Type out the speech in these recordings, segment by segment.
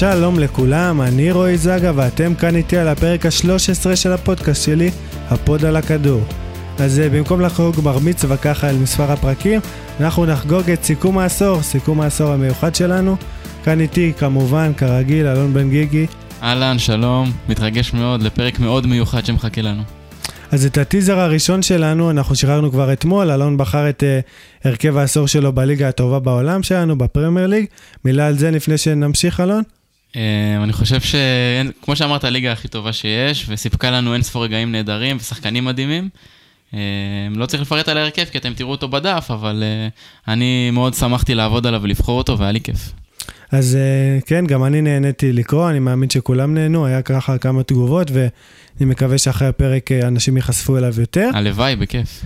שלום לכולם, אני רועי זגה ואתם כאן איתי על הפרק ה-13 של הפודקאסט שלי, הפוד על הכדור. אז במקום לחגוג בר מצווה ככה על מספר הפרקים, אנחנו נחגוג את סיכום העשור המיוחד שלנו. כאן איתי כמובן, כרגיל, אלון בן גיגי. אלן, שלום, מתרגש מאוד לפרק מאוד מיוחד שמחכה לנו. אז את הטיזר הראשון שלנו אנחנו שחררנו כבר אתמול, אלון בחר את הרכב העשור שלו בליגה הטובה בעולם שלנו, בפרמייר ליג. מילה על זה לפני שנמשיך, אלון? אני חושב שכמו שאמרת, הליגה הכי טובה שיש, וסיפקה לנו אין ספור רגעים נהדרים ושחקנים מדהימים. לא צריך לפרט על ההרכב כי אתם תראו אותו בדף, אבל אני מאוד שמחתי לעבוד עליו ולבחור אותו, והיה לי כיף. אז כן, גם אני נהניתי לקרוא, אני מאמין שכולם נהנו, היה ככה כמה תגובות, ואני מקווה שאחרי הפרק אנשים יחשפו אליו יותר. הלוואי, בכיף.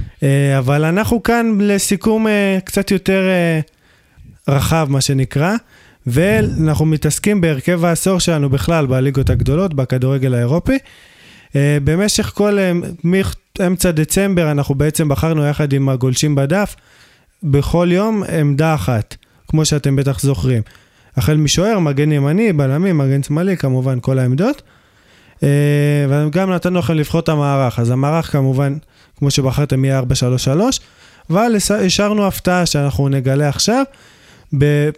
אבל אנחנו כאן לסיכום קצת יותר רחב, מה שנקרא, ואנחנו מתעסקים בהרכב העשור שלנו בכלל, בליגות הגדולות, בכדורגל האירופי. במשך כל אמצע דצמבר, אנחנו בעצם בחרנו יחד עם הגולשים בדף, בכל יום עמדה אחת, כמו שאתם בטח זוכרים. החל משוער, מגן ימני, בלמי, מגן שמאלי, כמובן, כל העמדות. וגם נתנו לכם לבחור את המערך. אז המערך, כמובן, כמו שבחרתם, יהיה 4-3-3, אבל השארנו הפתעה שאנחנו נגלה עכשיו.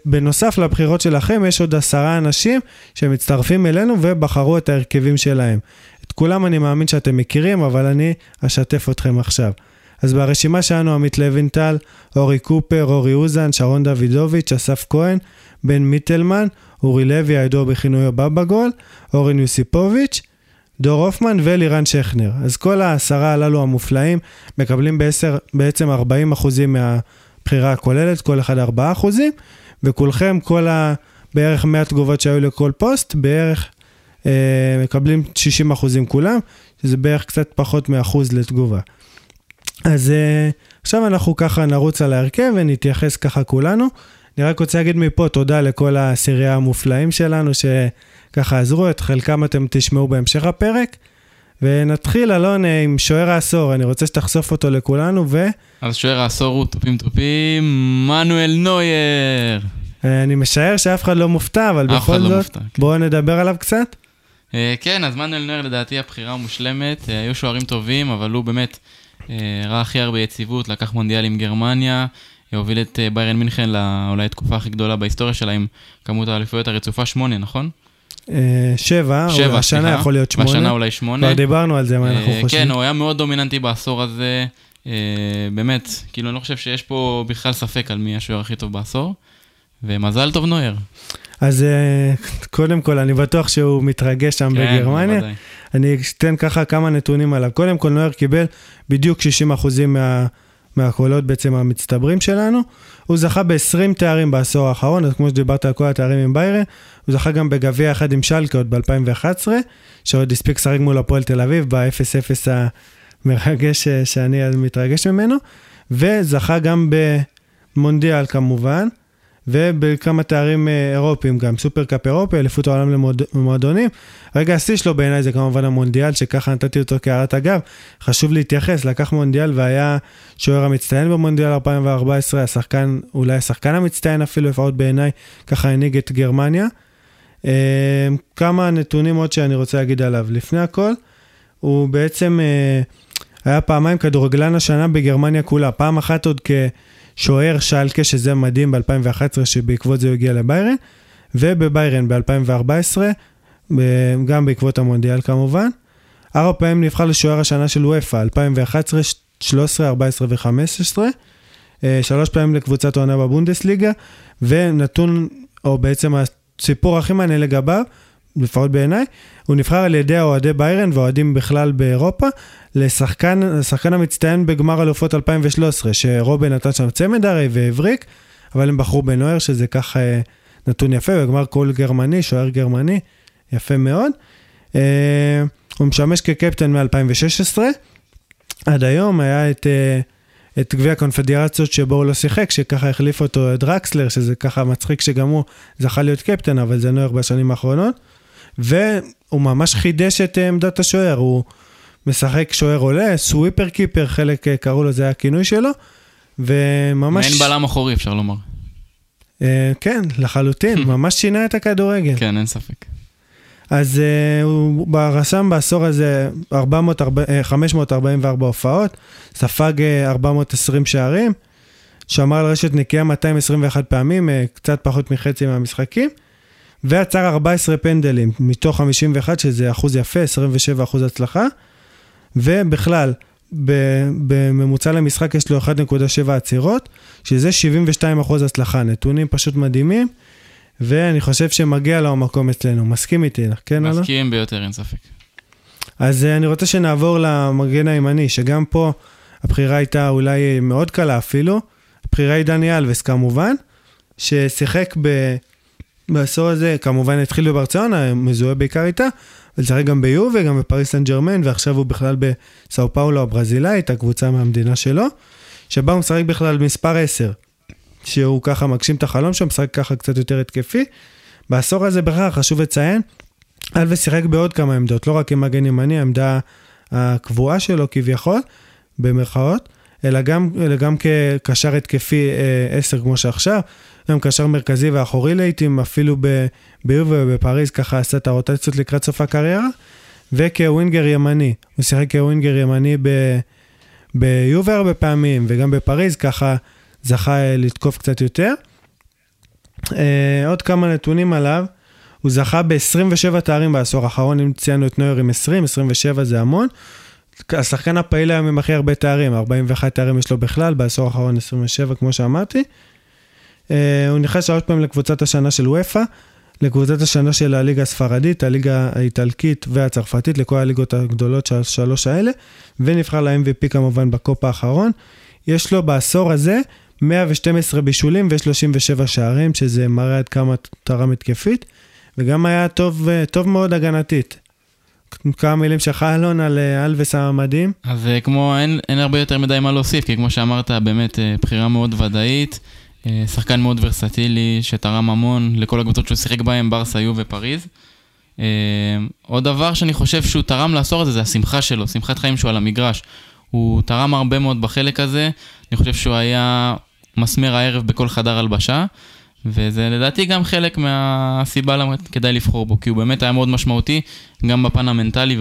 בנוסף לבחירות שלכם, יש עוד 10 אנשים שמצטרפים אלינו ובחרו את ההרכבים שלהם. את כולם אני מאמין שאתם מכירים, אבל אני אשתף אתכם עכשיו. אז ברשימה שלנו, עמית לוינטל, אורי קופר, אורי אוזן, שרון דוידוביץ', אסף כהן, בן מיטלמן, אורי לוי, הידוע בכינויו בבגול, אורן יוסיפוביץ', דור הופמן ולירן שכנר. אז כל 10 הללו המופלאים מקבלים בעצם 40% מהבחירה הכוללת, כל אחד 4%, וכולכם, בערך 100 תגובות שהיו לכל פוסט, בערך מקבלים 60% כולם, שזה בערך קצת פחות מ1% לתגובה. אז עכשיו אנחנו ככה נרוץ על ההרכב ונתייחס ככה כולנו. אני רק רוצה להגיד מפה תודה לכל הסירייה המופלאים שלנו שככה עזרו, את חלקם אתם תשמעו בהמשך הפרק. ונתחיל, אלון, עם שוער העשור, אני רוצה שתחשוף אותו לכולנו. אז שוער העשור הוא טופים מנואל נוייר. אני משער שאף אחד לא מופתע, אבל בכל זאת בואו נדבר עליו קצת. כן, אז מנואל נוייר לדעתי הבחירה המושלמת, היו שוערים טובים, אבל הוא באמת ראה הכי הרבה יציבות, לקח מונדיאל עם גרמניה, הוביל את ביירן מינכן אולי התקופה הכי גדולה בהיסטוריה שלה עם כמות האליפויות הרצופה 8, נכון? 7, השנה יכול להיות 8. והשנה אולי 8. כבר דיברנו על זה, מה אנחנו חושבים. כן, הוא היה מאוד דומיננטי בעשור הזה, באמת, כאילו אני לא חושב שיש פה בכלל ספק על מי השוער הכי טוב בעשור, ומזל טוב נויר. אז קודם כל, אני בטוח שהוא מתרגש שם בגרמניה. אני אתן ככה כמה נתונים עליו. קודם כל, נויר קיבל בדיוק 60% מהקולות בעצם המצטברים שלנו. הוא זכה ב-20 תארים בעשור האחרון, אז כמו שדיברת על כל התארים עם ביירן, הוא זכה גם בגביע אחד עם שלקה עוד ב-2011, שעוד הספיק שחק מול הפועל תל אביב, ב-0-0 המרגש שאני מתרגש ממנו, וזכה גם במונדיאל כמובן, ובכמה תארים אירופיים גם, סופרקאפ אירופי, אליפות העולם למועדונים. רגע השיא שלו בעיניי זה כמובן המונדיאל, שככה נתתי אותו כהערת אגב, חשוב להתייחס, לקח מונדיאל והיה שוער המצטיין במונדיאל 2014, השחקן, אולי השחקן המצטיין אפילו, לפחות בעיניי, ככה הנהיג את גרמניה. כמה נתונים עוד שאני רוצה להגיד עליו, לפני הכל, הוא בעצם היה פעמיים כדורגלן השנה בגרמניה כולה, פעם אחת עוד שוער שלקה, שזה מדהים ב-2011, שבעקבות זה הוא הגיע לביירן, ובביירן ב-2014, גם בעקבות המונדיאל כמובן. 4 פעמים נבחר לשוער השנה של וופא, 2011, 13, 14 ו-15, 3 פעמים לקבוצת עונה בבונדסליגה, ונתון, או בעצם הסיפור הכי מעניין לגביו, לפחות בעיניי, הוא נבחר על ידי אוהדי ביירן ואוהדים בכלל באירופה, לשחקן המצטיין בגמר אלופות 2013, שרובן נתן שם צמד הרי והבריק, אבל הם בחרו בנוער שזה כך נתון יפה, בגמר כל גרמני, שוער גרמני, יפה מאוד. הוא משמש כקפטן מ-2016, עד היום היה את גביע הקונפדרציות שבו הוא לא שיחק, שככה החליף אותו את דרקסלר, שזה ככה מצחיק שגם הוא זכה להיות קפטן, אבל זה נוער בשנים האחרונות, והוא ממש חידש את עמדת השוער, הוא משחק שוער עולה, סוויפר קיפר, חלק קראו לו, זה הכינוי שלו, וממש... מעין בלם אחורי, אפשר לומר. כן, לחלוטין, ממש שינה את הכדורגל. כן, אין ספק. אז הוא רשם בעשור הזה 544 הופעות, ספג 420 שערים, שמר על רשת נקייה 221 פעמים, קצת פחות מחצי מהמשחקים, ועצר 14 פנדלים, מתוך 51, שזה אחוז יפה, 27% הצלחה, ובכלל, בממוצע למשחק יש לו 1.7 עצירות, שזה 72% הצלחה, נתונים פשוט מדהימים, ואני חושב שמגיע לו המקום אצלנו, מסכים איתי לך, כן? מסכים ביותר, אין ספק. אז אני רוצה שנעבור למגן הימני, שגם פה הבחירה הייתה אולי מאוד קלה אפילו, הבחירה היא דני אלבס כמובן, ששיחק בעשור הזה, כמובן התחיל בברצלונה, מזוהה בעיקר איתה, ולצחק גם ביובה, גם בפריס סן ג'רמן, ועכשיו הוא בכלל בסאו פאולו הברזילאית, הקבוצה מהמדינה שלו, שבה הוא משחק בכלל מספר 10, שהוא ככה מגשים את החלום שם, משחק ככה קצת יותר התקפי, בעשור הזה בכלל חשוב לציין, אלבס שיחק בעוד כמה עמדות, לא רק עם מגן ימני, העמדה הקבועה שלו כביכול, במרכאות, אלא גם כקשר התקפי 10 כמו שעכשיו, גם קשר מרכזי ואחורי לעתים, אפילו ביוב ובפריז, ככה עשה את הרוטציות לקראת סוף הקריירה, וכווינגר ימני, הוא שיחק כווינגר ימני ביוב הרבה פעמים, וגם בפריז, ככה זכה לתקוף קצת יותר. עוד כמה נתונים עליו, הוא זכה ב-27 תארים בעשור האחרון, אם ציינו את נויר עם 20, 27 זה המון, השחקן הפעיל היום עם הכי הרבה תארים, 41 תארים יש לו בכלל, בעשור האחרון 27 כמו שאמרתי, הוא ניחש 3 פעמים לקבוצת השנה של וויפה, לקבוצת השנה של הליגה הספרדית, הליגה האיטלקית והצרפתית, לכל הליגות הגדולות של 3 האלה, ונבחר ל-MVP כמובן בקופ האחרון, יש לו בעשור הזה 112 בישולים ו37 שערים, שזה מראה עד כמה תרם התקפית, וגם היה טוב מאוד הגנתית. כמה מילים שחלון על אלבס המדהים. אז כמו אין הרבה יותר מדי מה להוסיף, כי כמו שאמרת, באמת בחירה מאוד ודאית, שחקן מאוד ורסטילי, שתרם המון לכל הקבוצות שהוא שיחק בהם, ברסה, יובה ופריז. עוד דבר שאני חושב שהוא תרם לעשור הזה, זה השמחה שלו, שמחת חיים שהוא על המגרש. הוא תרם הרבה מאוד בחלק הזה, אני חושב שהוא היה מסמר הערב בכל חדר הלבשה, וזה לדעתי גם חלק מהסיבה למה כדאי לבחור בו, כי הוא באמת היה מאוד משמעותי, גם בפן המנטלי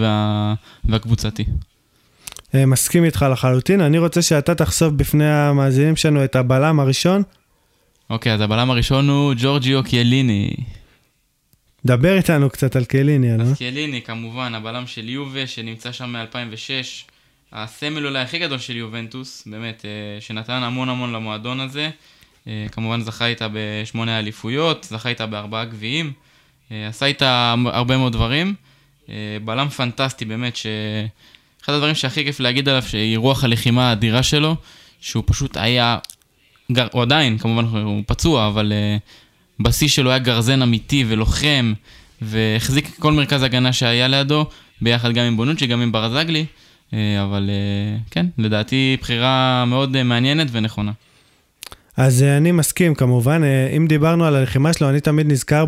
והקבוצתי. מסכים איתך לחלוטין, אני רוצה שאתה תחשוף בפני המאזינים שלנו את הבלם הראשון. אוקיי, אז הבלם הראשון הוא ג'ורג'יו קיאליני. דבר איתנו קצת על קיאליני, לא? אז קיאליני כמובן, הבלם של יובה שנמצא שם מ-2006, הסמל אולי הכי גדול של יובנטוס, באמת, שנתן המון המון למועדון הזה, כמובן זכה איתה ב8 אליפויות, זכה איתה ב4 גביעים, עשה איתה הרבה מאוד דברים, בלם פנטסטי באמת, אחד הדברים שהכי כיף להגיד עליו, שהיא רוח הלחימה האדירה שלו, שהוא פשוט היה, הוא עדיין, כמובן הוא פצוע, אבל בשיא שלו היה גרזן אמיתי ולוחם, והחזיק כל מרכז הגנה שהיה לידו, ביחד גם עם בונוצ'י, גם עם ברזגלי, אבל כן, לדעתי בחירה מאוד מעניינת ונכונה. אז אני מסכים כמובן, אם דיברנו על הלחימה שלו, אני תמיד נזכר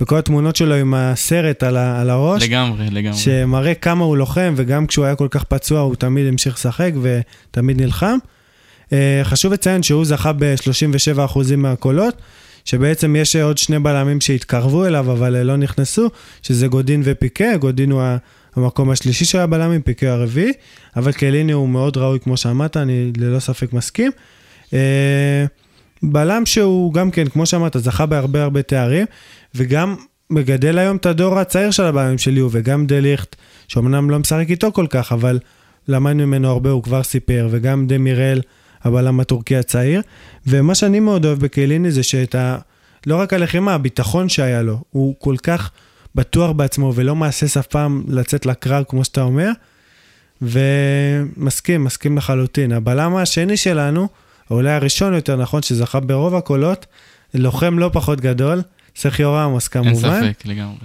בכל התמונות שלו עם הסרט על הראש. לגמרי, לגמרי. שמראה כמה הוא לוחם, וגם כשהוא היה כל כך פצוע, הוא תמיד המשיך לשחק ותמיד נלחם. חשוב לציין שהוא זכה ב-37% מהקולות, שבעצם יש עוד שני בלמים שהתקרבו אליו, אבל לא נכנסו, שזה גודין ופיקה, גודין הוא המקום השלישי של הבלמים, פיקה הרביעי, אבל קיאליני הוא מאוד ראוי כמו שאמרת, אני ללא ספק מסכים. בלם שהוא גם כן, כמו שאמרת, זכה בהרבה הרבה תארים, וגם מגדל היום את הדור הצעיר של הבלמים של יובה, וגם דליכט, שאומנם לא משחק איתו כל כך, אבל למדנו ממנו הרבה, הוא כבר סיפר, וגם דמירל, הבלם הטורקי הצעיר, ומה שאני מאוד אוהב בקיאליני זה לא רק הלחימה, הביטחון שהיה לו, הוא כל כך בטוח בעצמו, ולא מעשה אף פעם לצאת לקרב, כמו שאתה אומר, ומסכים לחלוטין. הבלם השני שלנו, אולי הראשון יותר נכון, שזכה ברוב הקולות, לוחם לא פחות גדול, סרחיו רמוס כמובן. אין ספק, לגמרי.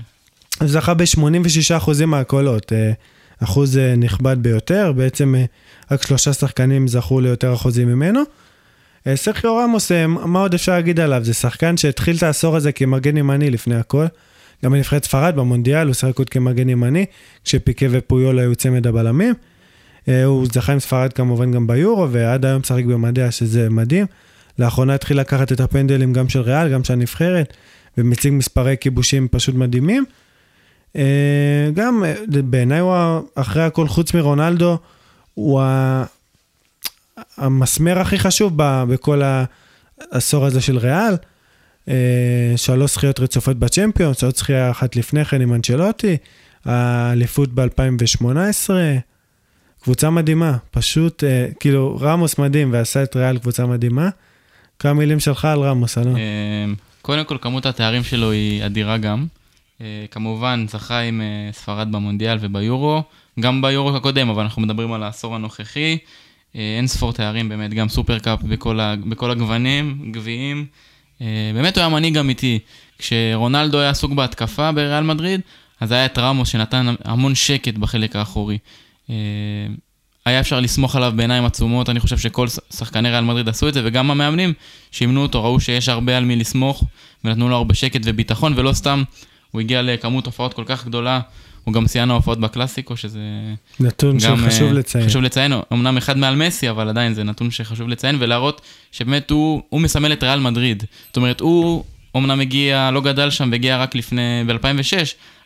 זכה ב-86% מהקולות, אחוז נכבד ביותר, בעצם רק 3 שחקנים זכו ליותר אחוזים ממנו. סרחיו רמוס, מה עוד אפשר להגיד עליו? זה שחקן שהתחיל את העשור הזה כמגן ימני לפני הכל, גם בנבחרת ספרד במונדיאל, הוא שחק עוד כמגן ימני, כשפיקה ופויול היו צמד הבלמים, הוא זכה עם ספרד כמובן גם ביורו, ועד היום שחק במדיה שזה מדהים, לאחרונה התחיל לקחת את הפנדלים גם של ריאל, גם של הנבחרת, ומציג מספרי כיבושים פשוט מדהימים. גם בעיניי הוא אחרי הכל חוץ מרונלדו, הוא המסמר הכי חשוב בכל העשור הזה של ריאל, 3 זכיות רצופות בצ'מפיונס, עוד זכייה אחת לפני כן עם אנצ'לוטי, האליפות ב-2018, קבוצה מדהימה, פשוט, כאילו רמוס מדהים, ועשה את ריאל קבוצה מדהימה. כמה מילים שלך על רמוס, אלון? קודם כל, כמות התארים שלו היא אדירה גם, כמובן זכה עם ספרד במונדיאל וביורו, גם ביורו הקודם, אבל אנחנו מדברים על העשור הנוכחי, אין ספור תארים באמת, גם סופרקאפ בכל הגוונים, גביעים, באמת הוא היה מנהיג אמיתי, כשרונלדו היה עסוק בהתקפה בריאל מדריד, אז היה את רמוס שנתן המון שקט בחלק האחורי, היה אפשר לסמוך עליו בעיניים עצומות, אני חושב שכל שחקני ריאל מדריד עשו את זה, וגם המאמנים שימנו אותו, ראו שיש הרבה על מי לסמוך, ונתנו לו הרבה שקט וביטחון, ולא סתם הוא הגיע לכמות הופעות כל כך גדולה, הוא גם סיינו הופעות בקלאסיקו, שזה נתון שחשוב לציין. חשוב לציין, אמנם אחד מעל מסי, אבל עדיין זה נתון שחשוב לציין, ולהראות שבאמת הוא מסמל את ריאל מדריד. זאת אומרת, הוא אמנם הגיע, לא גדל שם, והגיע רק לפני, ב-2006,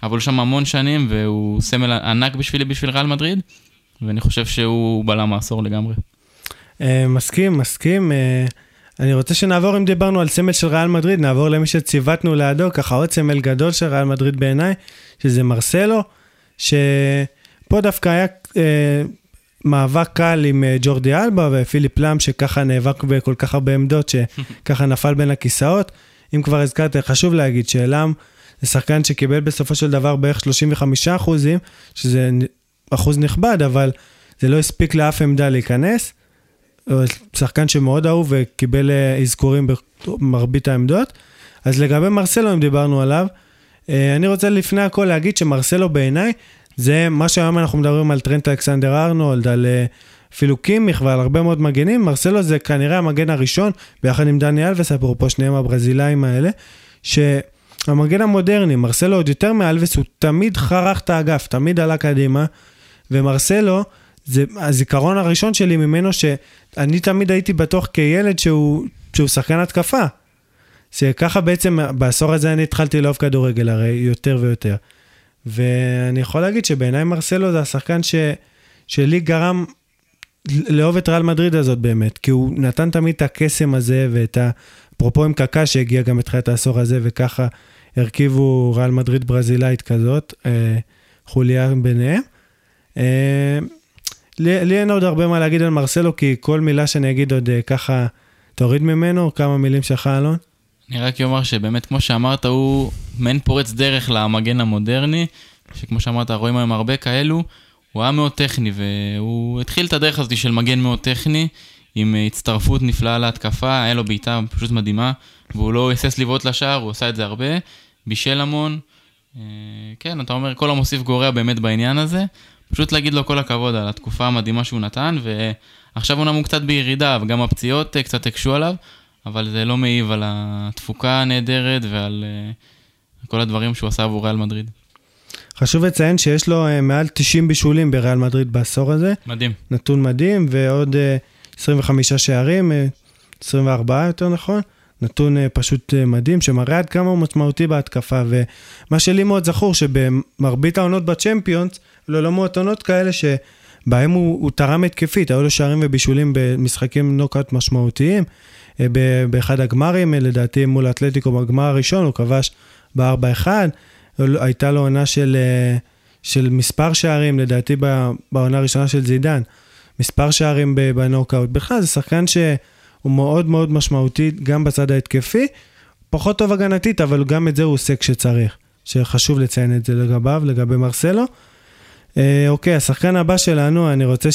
אבל הוא שם המון שנים, והוא סמל ענק בשבילי, בשביל ריאל מדריד, ואני חושב שהוא בלם העשור לגמרי. מסכים. אני רוצה שנעבור, אם דיברנו על סמל של ריאל מדריד, נעבור למי שציוותנו לידו, ככה עוד סמל גדול של ריאל מדריד בעיניי, שזה מרסלו, שפה דווקא היה מאבק קל עם ג'ורדי אלבה ופיליפ לם, שככה נאבק בכל כך הרבה עמדות, שככה נפל בין הכיסאות. אם כבר הזכרת, חשוב להגיד שלם, זה שחקן שקיבל בסופו של דבר בערך 35%, שזה אחוז נכבד, אבל זה לא הספיק לאף עמדה להיכנס, שחקן שמאוד אהוב וקיבל אזכורים במרבית העמדות. אז לגבי מרסלו, אם דיברנו עליו, אני רוצה לפני הכל להגיד שמרסלו בעיניי, זה מה שהיום אנחנו מדברים על טרנט אלכסנדר ארנולד, על אפילו קימיך ועל הרבה מאוד מגנים, מרסלו זה כנראה המגן הראשון, ביחד עם דני אלווס, אפרופו שניהם הברזילאים האלה, שהמגן המודרני, מרסלו עוד יותר מאלווס, הוא תמיד חרך את האגף, תמיד עלה קדימה, ומרסלו, זה הזיכרון הראשון שלי ממנו שאני תמיד הייתי בטוח כילד שהוא שחקן התקפה. שככה בעצם בעשור הזה אני התחלתי לאהוב כדורגל הרי יותר ויותר. ואני יכול להגיד שבעיניי מרסלו זה השחקן שלי גרם לאהוב את ריאל מדריד הזאת באמת. כי הוא נתן תמיד את הקסם הזה ואת אפרופו עם קקה שהגיע גם בתחילת העשור הזה וככה הרכיבו ריאל מדריד ברזילאית כזאת, חוליה ביניהם. לי אין עוד הרבה מה להגיד על מרסלו, כי כל מילה שאני אגיד עוד ככה תוריד ממנו, כמה מילים שלך, אלון? אני רק אומר שבאמת, כמו שאמרת, הוא מעין פורץ דרך למגן המודרני, שכמו שאמרת, רואים היום הרבה כאלו, הוא היה מאוד טכני, והוא התחיל את הדרך הזאת של מגן מאוד טכני, עם הצטרפות נפלאה להתקפה, היה לו בעיטה פשוט מדהימה, והוא לא הסס לבעוט לשער, הוא עושה את זה הרבה, בישל המון, כן, אתה אומר, כל המוסיף גורע באמת בעניין הזה, פשוט להגיד לו כל הכבוד על התקופה המדהימה שהוא נתן, ועכשיו הוא נמוך קצת בירידה, וגם הפציעות קצת הקשו עליו, אבל זה לא מעיב על התפוקה הנהדרת, ועל כל הדברים שהוא עשה עבור ריאל מדריד. חשוב לציין שיש לו מעל 90 בישולים בריאל מדריד בעשור הזה. מדהים. נתון מדהים, ועוד 25 שערים, 24 יותר נכון, נתון פשוט מדהים, שמראה עד כמה הוא משמעותי בהתקפה, ומה שלי מאוד זכור, שבמרבית העונות בצ'מפיונס, לא מועטונות כאלה שבהם הוא תרם התקפית, היו לו שערים ובישולים במשחקים נוקאוט משמעותיים, באחד הגמרים, לדעתי מול האתלטיקו בגמר הראשון, הוא כבש ב-4-1, הייתה לו עונה של מספר שערים, לדעתי בעונה הראשונה של זידן, מספר שערים בנוקאוט, בכלל זה שחקן שהוא מאוד מאוד משמעותי, גם בצד ההתקפי, פחות טוב הגנתית, אבל גם את זה הוא עושה כשצריך, שחשוב לציין את זה לגביו, לגבי מרסלו, אוקיי, השחקן הבא שלנו, אני רוצה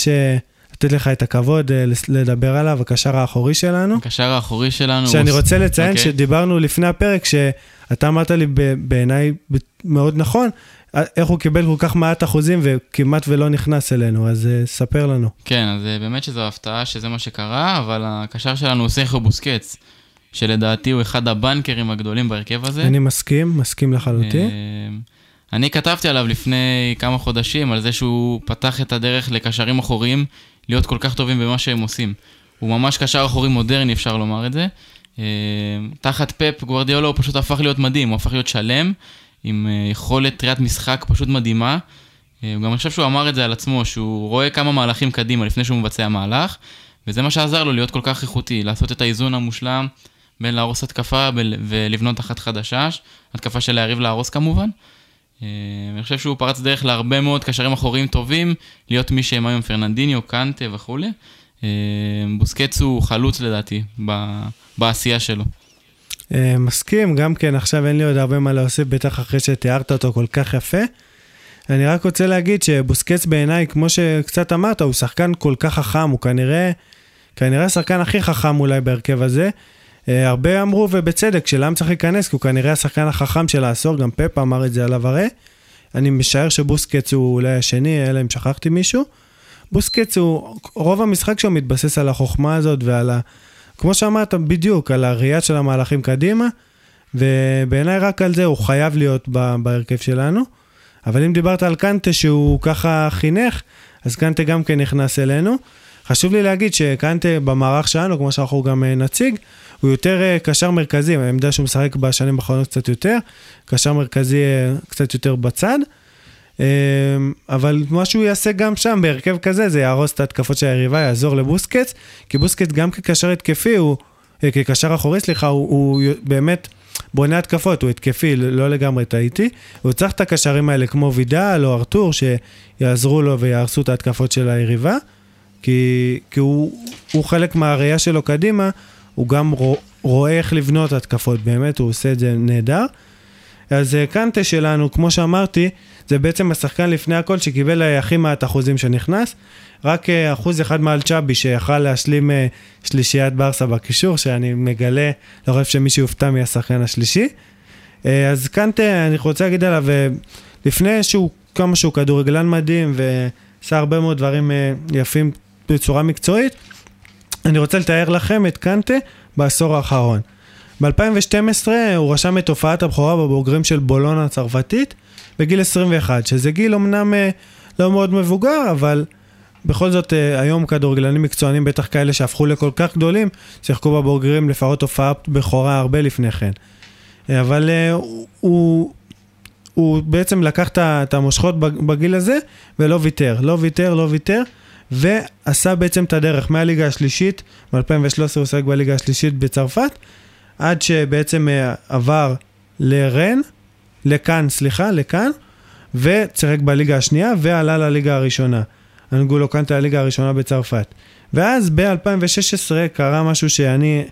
לתת לך את הכבוד לדבר עליו, הקשר האחורי שלנו. הקשר האחורי שלנו. שאני רוצה לציין שדיברנו לפני הפרק, שאתה אמרת לי בעיניי מאוד נכון, איך הוא קיבל כל כך מעט אחוזים, וכמעט ולא נכנס אלינו, אז ספר לנו. כן, אז באמת שזו הפתעה שזה מה שקרה, אבל הקשר שלנו הוא סרחיו בוסקץ, שלדעתי הוא אחד הבנקרים הגדולים בהרכב הזה. אני מסכים לחלוטין. אני כתבתי עליו לפני כמה חודשים, על זה שהוא פתח את הדרך לקשרים אחוריים, להיות כל כך טובים במה שהם עושים. הוא ממש קשר אחורי מודרני, אפשר לומר את זה. תחת פפ גוארדיולה הוא פשוט הפך להיות מדהים, הוא הפך להיות שלם, עם יכולת תריעת משחק פשוט מדהימה. גם אני חושב שהוא אמר את זה על עצמו, שהוא רואה כמה מהלכים קדימה לפני שהוא מבצע מהלך, וזה מה שעזר לו להיות כל כך איכותי, לעשות את האיזון המושלם בין להרוס התקפה ולבנות תחת חדשה, התקפה של להריב להרוס כמובן. אני חושב שהוא פרץ דרך להרבה מאוד קשרים אחוריים טובים, להיות מי שהם היום פרננדיניו, קנטה וכו'. בוסקץ הוא חלוץ לדעתי בעשייה שלו. מסכים, גם כן, עכשיו אין לי עוד הרבה מה להוסיף, בטח אחרי שתיארת אותו כל כך יפה. אני רק רוצה להגיד שבוסקץ בעיניי, כמו שקצת אמרת, הוא שחקן כל כך חכם, הוא כנראה השחקן הכי חכם אולי בהרכב הזה. הרבה אמרו, ובצדק, שלם צריך להיכנס, כי הוא כנראה השחקן החכם של העשור, גם פפ אמר את זה עליו הרי. אני משער שבוסקץ הוא אולי השני, אלא אם שכחתי מישהו. בוסקץ הוא, רוב המשחק שהוא מתבסס על החוכמה הזאת ועל ה... כמו שאמרת בדיוק, על הראייה של המהלכים קדימה, ובעיניי רק על זה הוא חייב להיות בהרכב שלנו. אבל אם דיברת על קנטה שהוא ככה חינך, אז קנטה גם כן נכנס אלינו. חשוב לי להגיד שקנטה במערך שלנו, כמו שאנחנו גם נציג, הוא יותר קשר מרכזי, העמדה שהוא משחק בשנים האחרונות קצת יותר, קשר מרכזי קצת יותר בצד, אבל מה שהוא יעשה גם שם, בהרכב כזה, זה יהרוס את ההתקפות של היריבה, יעזור לבוסקץ, כי בוסקץ גם כקשר התקפי, כקשר אחורי, סליחה, הוא באמת בונה התקפות, הוא התקפי, לא לגמרי טעיתי, הוא צריך את הקשרים האלה כמו וידאל או ארתור, שיעזרו לו ויערסו את ההתקפות של היריבה, כי הוא חלק מהראייה שלו קדימה, הוא גם רואה איך לבנות התקפות, באמת הוא עושה את זה נהדר. אז קנטה שלנו, כמו שאמרתי, זה בעצם השחקן לפני הכל שקיבל הכי מעט אחוזים שנכנס, רק 1% מאלצ'אבי שיכל להשלים שלישיית ברסה בקישור, שאני מגלה, לא חושב שמישהו יופתע מהשחקן השלישי. אז קנטה, אני רוצה להגיד עליו, לפני כמה שהוא כדורגלן מדהים, ועשה הרבה מאוד דברים יפים בצורה מקצועית, אני רוצה לתאר לכם את קנטה בעשור האחרון. ב-2012 הוא רשם את הופעת הבכורה בבוגרים של בולונה הצרפתית, בגיל 21, שזה גיל אמנם לא מאוד מבוגר, אבל בכל זאת היום כדורגלנים מקצוענים, בטח כאלה שהפכו לכל כך גדולים, שיחקו בבוגרים לפחות הופעה בכורה הרבה לפני כן. אבל הוא בעצם לקח את המושכות בגיל הזה, ולא ויתר, לא ויתר, ועשה בעצם את הדרך מהליגה השלישית, ב-2013 הוא שחק בליגה השלישית בצרפת, עד שבעצם עבר לכאן, וצחק בליגה השנייה, ועלה לליגה הראשונה. אנגולו קנטה לליגה הראשונה בצרפת. ואז ב-2016 קרה משהו שאני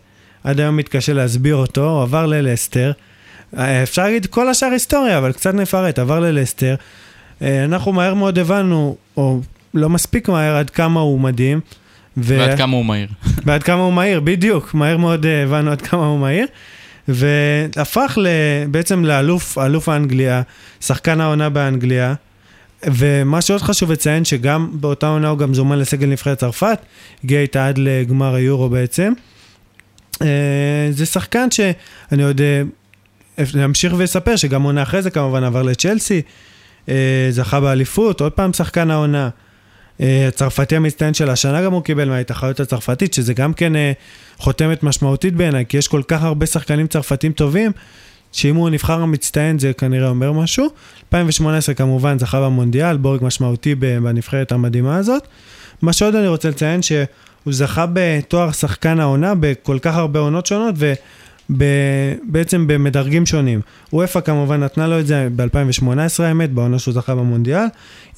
עד היום מתקשה להסביר אותו, הוא עבר ללסטר, אפשר להגיד כל השאר היסטוריה, אבל קצת נפרט, עבר ללסטר, אנחנו מהר מאוד הבנו, או לא מספיק מהר, עד כמה הוא מדהים, ועד כמה הוא מהיר. ועד כמה הוא מהיר, בדיוק. מהר מאוד הבנו עד כמה הוא מהיר. והפך בעצם לאלוף, אלוף האנגליה, שחקן העונה באנגליה. ומה שעוד חשוב לציין, שגם באותה עונה הוא גם זומן לסגל נבחרת צרפת, הגיע איתה עד לגמר היורו בעצם. זה שחקן שאני עוד אמשיך ואספר, שגם עונה אחרי זה כמובן עבר לצ'לסי, זכה באליפות, עוד פעם שחקן העונה. הצרפתי המצטיין של השנה גם הוא קיבל מההתאחדות הצרפתית, שזה גם כן חותמת משמעותית בעיניי, כי יש כל כך הרבה שחקנים צרפתים טובים, שאם הוא נבחר המצטיין זה כנראה אומר משהו. 2018 כמובן זכה במונדיאל, בורג משמעותי בנבחרת המדהימה הזאת. מה שעוד אני רוצה לציין, שהוא זכה בתואר שחקן העונה בכל כך הרבה עונות שונות, ובעצם במדרגים שונים. UEFA כמובן נתנה לו את זה ב-2018 האמת, בעונה שהוא זכה במונדיאל.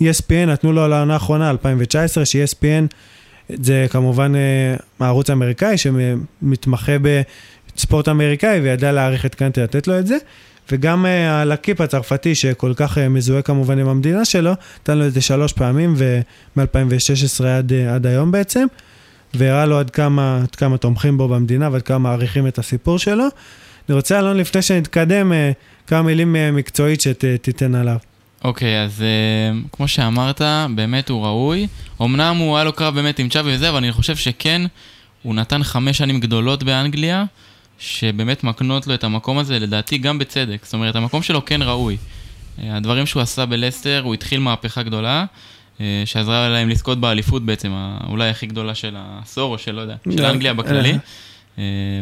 ESPN נתנו לו לעונה האחרונה, 2019, ש-ESPN זה כמובן הערוץ האמריקאי שמתמחה בספורט אמריקאי וידע להעריך את קנטה לתת לו את זה. וגם הלקיפ הצרפתי שכל כך מזוהה כמובן עם המדינה שלו, נתן לו את זה 3 פעמים ומ-2016 עד היום בעצם. והראה לו עד כמה תומכים בו במדינה, ועד כמה מעריכים את הסיפור שלו. אני רוצה, אלון, לפני שנתקדם, כמה מילים מקצועית שתיתן עליו. אוקיי, אז כמו שאמרת, באמת הוא ראוי. אמנם הוא היה לו קרב באמת עם צ'אבי וזה, אבל אני חושב שכן, הוא נתן 5 שנים גדולות באנגליה, שבאמת מקנות לו את המקום הזה, לדעתי גם בצדק. זאת אומרת, המקום שלו כן ראוי. הדברים שהוא עשה בלסטר, הוא התחיל מהפכה גדולה, שעזרה להם לזכות באליפות בעצם, אולי הכי גדולה של העשור, או של לא יודע, של אנגליה בכללי.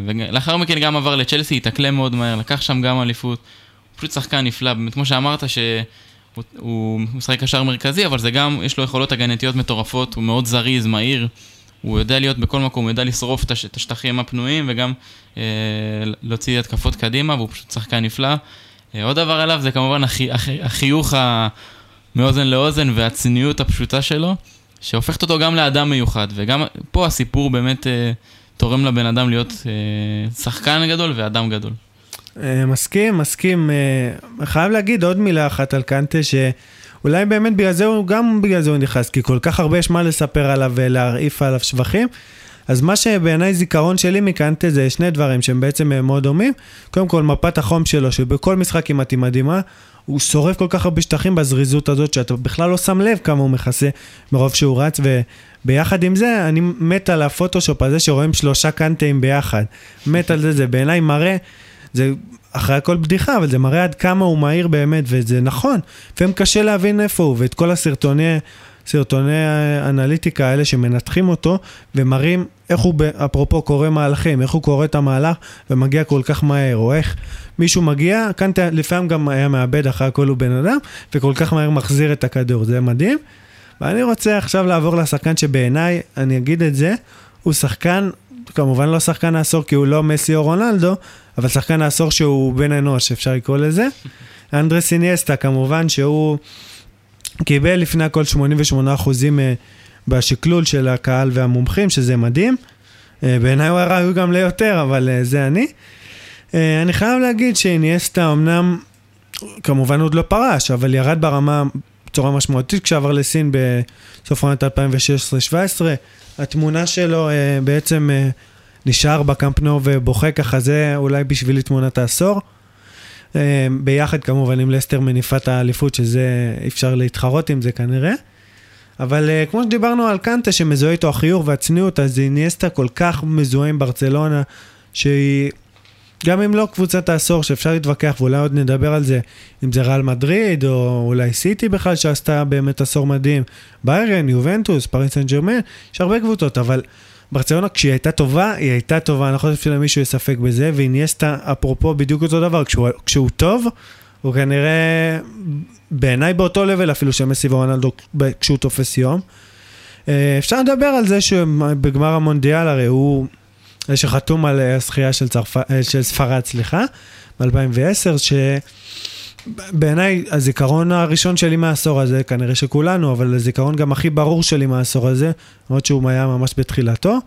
ולאחר מכן גם עבר לצ'לסי, התאקלם מאוד מהר, לקח שם גם אליפות. הוא פשוט שחקן נפלא, באמת כמו שאמרת שהוא משחק קשר מרכזי, אבל זה גם, יש לו יכולות הגנתיות מטורפות, הוא מאוד זריז, מהיר, הוא יודע להיות בכל מקום, הוא יודע לשרוף את השטחים הפנויים, וגם להוציא התקפות קדימה, והוא פשוט שחקן נפלא. עוד דבר עליו זה כמובן החיוך מאוזן לאוזן והציניות הפשוטה שלו, שהופכת אותו גם לאדם מיוחד, וגם פה הסיפור באמת תורם לבן אדם להיות שחקן גדול ואדם גדול. מסכים. חייב להגיד עוד מילה אחת על קנטה, שאולי באמת בגלל זה הוא, גם בגלל זה הוא נכנס, כי כל כך הרבה יש מה לספר עליו ולהרעיף עליו שבחים, אז מה שבעיניי זיכרון שלי מקנטה זה שני דברים שהם בעצם מאוד דומים, קודם כל מפת החום שלו, שבכל משחק כמעט היא מדהימה, הוא שורף כל כך הרבה שטחים בזריזות הזאת, שאתה בכלל לא שם לב כמה הוא מכסה מרוב שהוא רץ, וביחד עם זה, אני מת על הפוטושופ הזה שרואים 3 קנטאים ביחד, מת על זה, זה בעיניי מראה, זה אחרי הכל בדיחה, אבל זה מראה עד כמה הוא מהיר באמת, וזה נכון, לפעמים קשה להבין איפה הוא, ואת כל סרטוני האנליטיקה האלה שמנתחים אותו, ומראים איך הוא, אפרופו, קורא מהלכים, איך הוא קורא את המהלך, ומגיע כל כך מהר, או איך מישהו מגיע, כאן לפעמים גם היה מאבד, אחרי הכל הוא בן אדם, וכל כך מהר מחזיר את הכדור, זה מדהים, ואני רוצה עכשיו לעבור לשחקן שבעיניי, אני אגיד את זה, הוא שחקן, כמובן לא שחקן העשור, כי הוא לא מסי או רונלדו, אבל שחקן העשור שהוא בן אנוש, אפשר לקרוא לזה, אנדרס איניאסטה, כמובן שהוא קיבל לפני הכל 88% בשקלול של הקהל והמומחים, שזה מדהים. בעיניי הוא הראוי גם ליותר, אבל זה אני. אני חייב להגיד שאיניאסטה אמנם, כמובן עוד לא פרש, אבל ירד ברמה בצורה משמעותית, כשעבר לסין בסוף עונת 2016-17, התמונה שלו בעצם נשאר בקמפנו ובוכה, ככה זה אולי בשבילי תמונת העשור. ביחד כמובן עם לסטר מניפת האליפות, שזה אפשר להתחרות עם זה כנראה, אבל כמו שדיברנו על קנטה שמזוהה איתו החיוך והצניעות, אז איניאסטה כל כך מזוהה עם ברצלונה, שהיא גם אם לא קבוצת העשור שאפשר להתווכח, ואולי עוד נדבר על זה, אם זה ריאל מדריד או אולי סיטי בכלל שעשתה באמת עשור מדהים, ביירן, יובנטוס, פריס סן ז'רמן, יש הרבה קבוצות, אבל ברצלונה, כשהיא הייתה טובה, היא הייתה טובה, אני חושב שלמישהו יספק בזה, ואיניאסטה, אפרופו, בדיוק אותו דבר, כשהוא טוב, הוא כנראה, בעיניי באותו לבל, אפילו שמסי ורונלדו, כשהוא תופס יום. אפשר לדבר על זה שבגמר המונדיאל, הרי הוא שחתום על הזכייה של ספרד, סליחה, ב-2010, שבעיניי הזיכרון הראשון שלי מהעשור הזה, כנראה שכולנו, אבל הזיכרון גם הכי ברור שלי מהעשור הזה, עוד שהוא היה ממש בתחילתו.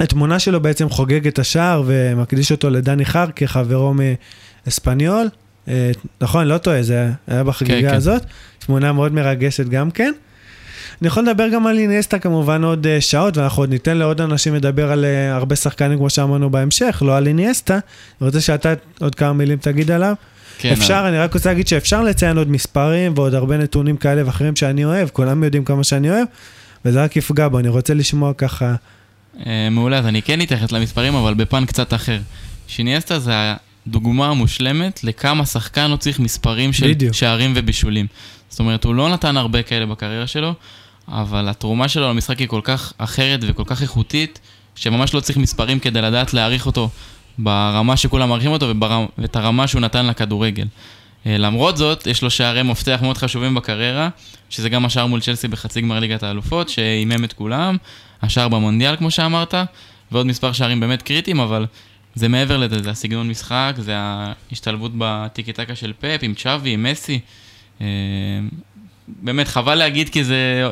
התמונה שלו בעצם חוגג את השער, ומקדיש אותו לדני חר כחברו מאספניול. נכון, לא טועה, זה היה בחגיגה כן, הזאת. כן. תמונה מאוד מרגשת גם כן. אני יכול לדבר גם על איניאסטה כמובן עוד שעות, ואנחנו עוד ניתן לעוד אנשים לדבר על הרבה שחקנים כמו שאמרנו בהמשך, לא על איניאסטה, אני רוצה שאתה עוד כמה מילים תגיד עליו, כן, אפשר, אני רק רוצה להגיד שאפשר לציין עוד מספרים, ועוד הרבה נתונים כאלה ואחרים שאני אוהב, כולם יודעים כמה שאני אוהב, וזה רק יפגע בו, אני רוצה לשמוע ככה. מעולה, אז אני כן אתייחס למספרים, אבל בפן קצת אחר. איניאסטה זה הדוגמה המושלמת לכמה שחקן לא צריך מספרים של שערים ובישולים. זאת אומרת, הוא לא נתן הרבה כאלה בקריירה שלו, אבל התרומה שלו למשחק היא כל כך אחרת וכל כך איכותית, שממש לא צריך מספרים כדי לדעת להעריך אותו ברמה שכולם מעריכים אותו, ואת הרמה שהוא נתן לכדורגל. למרות זאת, יש לו שערי מפתח מאוד חשובים בקריירה, שזה גם השער מול צ'לסי בחצי גמר ליגת האלופות, שאימם את כולם, השער במונדיאל כמו שאמרת, ועוד מספר שערים באמת קריטיים, אבל זה מעבר לזה, זה הסגנון משחק, זה ההשתלבות בטיקי-טקה של פאפ, עם צ'אבי, עם מסי. באמת חבל להגיד כי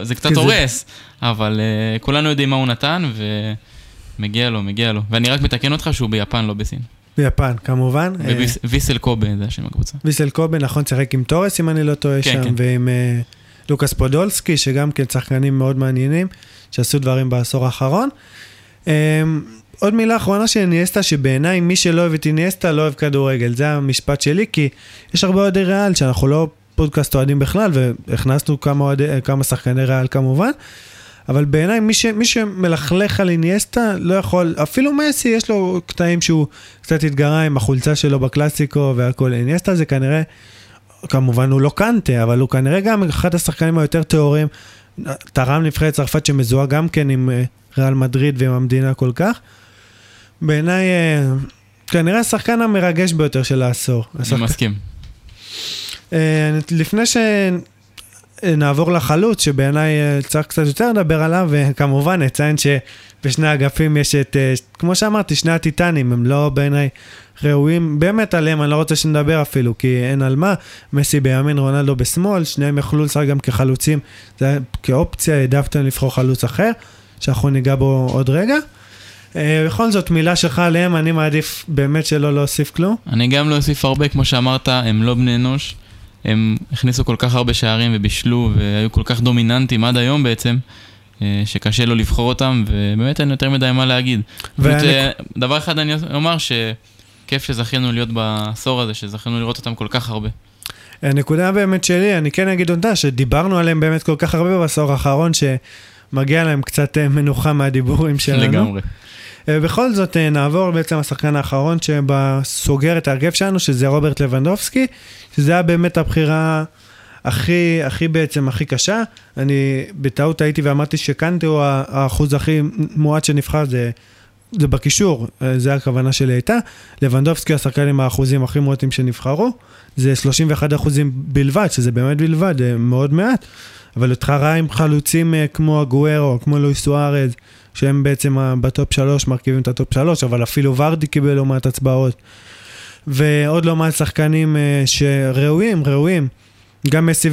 זה קצת הורס, אבל כולנו יודעים מה הוא נתן ומגיע לו, ואני רק מתקן אותך שהוא ביפן לא בסין. ביפן כמובן. וויסל קובה זה השם הקבוצה. וויסל קובה נכון, צריך עם טורס אם אני לא טועה שם, ועם לוקאס פודולסקי שגם כן שחקנים מאוד מעניינים שעשו דברים בעשור האחרון. עוד מילה אחרונה של איניאסטה, שבעיניי מי שלא אוהב את איניאסטה לא אוהב כדורגל, זה המשפט שלי, כי יש הרבה עוד ריאל שאנחנו לא פודקאסט אוהדים בכלל, והכנסנו כמה שחקני ריאל כמובן, אבל בעיניי מי שמלכלך על איניאסטה לא יכול, אפילו מסי יש לו קטעים שהוא קצת התגרה עם החולצה שלו בקלאסיקו והכל, איניאסטה זה כנראה כמובן הוא לא קנטה, אבל הוא כנראה גם אחד השחקנים היותר תיאוריים, תרם נבחרת צרפת שמזוהה גם כן עם ריאל מדריד ועם המדינה כל כך. בעיניי, כנראה השחקן המרגש ביותר של העשור. אני מסכים. לפני שנעבור לחלוץ, שבעיניי צריך קצת יותר לדבר עליו, וכמובן אציין שבשני האגפים יש את, כמו שאמרתי, שני הטיטנים, הם לא בעיניי ראויים, באמת עליהם אני לא רוצה שנדבר אפילו, כי אין על מה, מסי בימין, רונלדו בשמאל, שניהם יכלו לצחק גם כחלוצים, זה כאופציה, העדפתם לבחור חלוץ אחר, שאנחנו ניגע בו עוד רגע. בכל זאת, מילה שלך עליהם, אני מעדיף באמת שלא להוסיף כלום. אני גם לא אוסיף הרבה, כמו שאמרת, הם לא בני אנוש, הם הכניסו כל כך הרבה שערים ובישלו, והיו כל כך דומיננטיים עד היום בעצם, שקשה לו לבחור אותם, ובאמת אין יותר מדי מה להגיד. דבר אחד אני אומר שכיף שזכינו להיות בעשור הזה, שזכינו לראות אותם כל כך הרבה. הנקודה באמת שלי, אני כן אגיד אותה, שדיברנו עליהם באמת כל כך הרבה בעשור האחרון, שמגיע להם קצת מנוחה מהדיבורים שלנו. לגמרי. בכל זאת נעבור בעצם השחקן האחרון שבסוגר את הארגף שלנו, שזה רוברט לבנדובסקי, שזה היה באמת הבחירה הכי בעצם הכי קשה. אני בטעות הייתי ואמרתי שקנטה הוא האחוז הכי מועט שנבחר, זה בקישור, זה הכוונה שלי הייתה. לבנדובסקי השחקן עם האחוזים הכי מועטים שנבחרו, זה 31% בלבד, שזה באמת בלבד, מאוד מעט, אבל התחרה עם חלוצים כמו אגוארו, כמו לואי סוארז, שהם בעצם בטופ 3 מרכיבים את הטופ 3, אבל אפילו ורדי קיבל לא מעט הצבעות, ועוד לא מעט שחקנים שראויים, גם מסי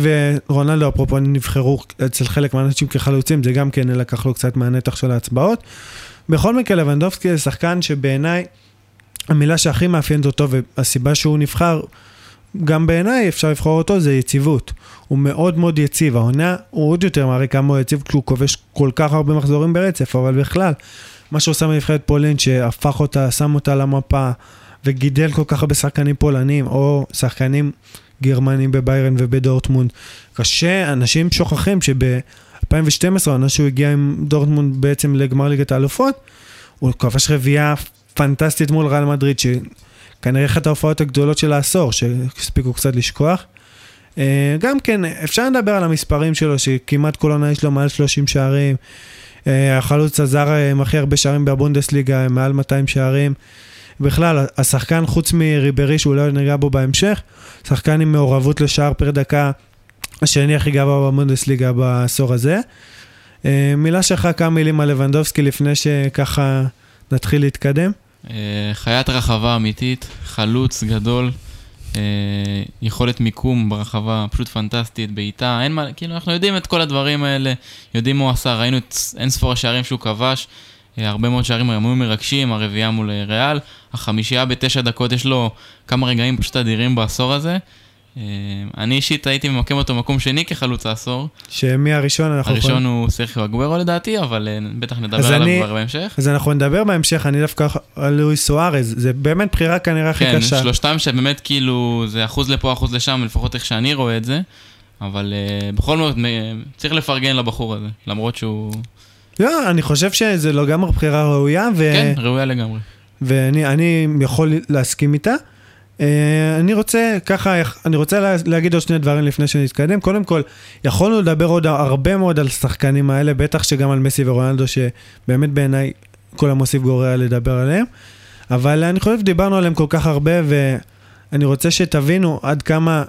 ורונלדו אפרופו נבחרו אצל חלק מהאנשים כחלוצים, זה גם כן לקח לו קצת מהנתח של ההצבעות. בכל מקרה לבנדובסקי זה שחקן שבעיניי המילה שהכי מאפיינת אותו, והסיבה שהוא נבחר גם בעיניי אפשר לבחור אותו, זה יציבות. הוא מאוד מאוד יציב, העונה הוא עוד יותר מראה כמה הוא יציב, כשהוא כובש כל כך הרבה מחזורים ברצף, אבל בכלל, מה שהוא שם בנבחרת פולין, שהפך אותה, שם אותה למפה, וגידל כל כך הרבה שחקנים פולנים, או שחקנים גרמנים בביירן ובדורטמונד, קשה, אנשים שוכחים שב-2012, העונה שהוא הגיע עם דורטמונד בעצם לגמר ליגת האלופות, הוא כובש רביעייה פנטסטית מול ריאל מדריד, כנראה אחת ההופעות הגדולות של העשור, שהספיקו קצת לשכוח. גם כן, אפשר לדבר על המספרים שלו, שכמעט כל עונה יש לו מעל 30 שערים, החלוץ הזר עם הכי הרבה שערים בבונדסליגה, מעל 200 שערים, בכלל, השחקן חוץ מריברי, שהוא לא נגע בו בהמשך, שחקן עם מעורבות לשער פר דקה, השני הכי גבוה בבונדסליגה בעשור הזה. מילה שלך, כמה מילים על לבנדובסקי, לפני שככה נתחיל להתקדם. חיית רחבה אמיתית, חלוץ גדול, יכולת מיקום ברחבה פשוט פנטסטית, בעיטה, אין מה, כאילו אנחנו יודעים את כל הדברים האלה, יודעים מה הוא עשה, ראינו את אין ספור השערים שהוא כבש, הרבה מאוד שערים היו מרגשים, הרביעה מול ריאל, החמישייה ב9 דקות, יש לו כמה רגעים פשוט אדירים בעשור הזה. אני אישית הייתי ממקם אותו מקום שני כחלוץ העשור. שמי הראשון? הראשון הוא סרחיו אגוארו לדעתי, אבל בטח נדבר עליו כבר בהמשך. אז אנחנו נדבר בהמשך, אני דווקא על לואי סוארז, זה באמת בחירה כנראה הכי קשה. כן, שלושתם שבאמת כאילו זה אחוז לפה, אחוז לשם, לפחות איך שאני רואה את זה, אבל בכל זאת צריך לפרגן לבחור הזה, למרות שהוא... לא, אני חושב שזה לא גם בחירה ראויה. כן, ראויה לגמרי. ואני יכול להסכים איתה. אני רוצה להגיד עוד שני דברים לפני שנתקדם. קודם כל, יכולנו לדבר עוד הרבה מאוד על השחקנים האלה, בטח שגם על מסי ורונלדו, שבאמת בעיניי כל המוסיף גורע לדבר עליהם, אבל אני חושב דיברנו עליהם כל כך הרבה, ואני רוצה שתבינו עד כמה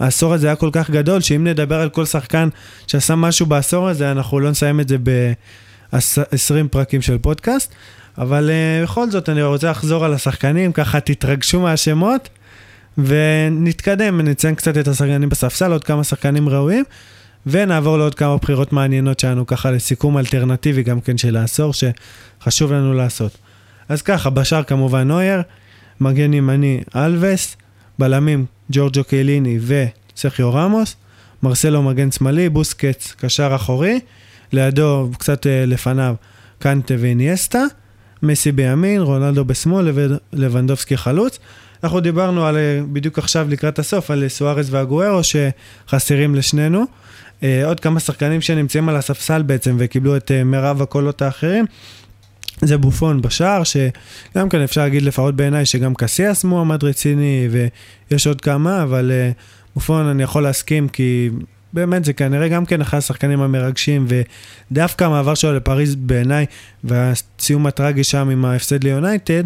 העשור הזה היה כל כך גדול, שאם נדבר על כל שחקן שעשה משהו בעשור הזה, אנחנו לא נסיים את זה ב-20 פרקים של פודקאסט. אבל בכל זאת אני רוצה לחזור על השחקנים, ככה תתרגשו מהשמות, ונתקדם, נציין קצת את השחקנים בספסל, עוד כמה שחקנים ראויים, ונעבור לעוד כמה בחירות מעניינות שלנו, ככה לסיכום אלטרנטיבי גם כן של העשור, שחשוב לנו לעשות. אז ככה, בשאר כמובן נויר, מגן ימני אלווס, בלמים ג'ורג'ו קייליני וסרחיו רמוס, מרסלו מגן שמאלי, בוסקץ קשר אחורי, לידו קצת לפניו קנטה ואיניאסטה, מסי בימין, רונלדו בשמאל, לבנדובסקי חלוץ. אנחנו דיברנו על, בדיוק עכשיו לקראת הסוף, על סוארז ואגוארו שחסרים לשנינו. עוד כמה שחקנים שנמצאים על הספסל בעצם וקיבלו את מרב הקולות האחרים. זה בופון בשער, שגם כאן אפשר להגיד לפחות בעיניי שגם קסיאס מועמד רציני ויש עוד כמה, אבל מופון אני יכול להסכים, כי באמת זה כנראה גם כן אחד השחקנים המרגשים, ודווקא המעבר שלו לפריז בעיניי, והסיום הטרגי שם עם ההפסד ליונייטד,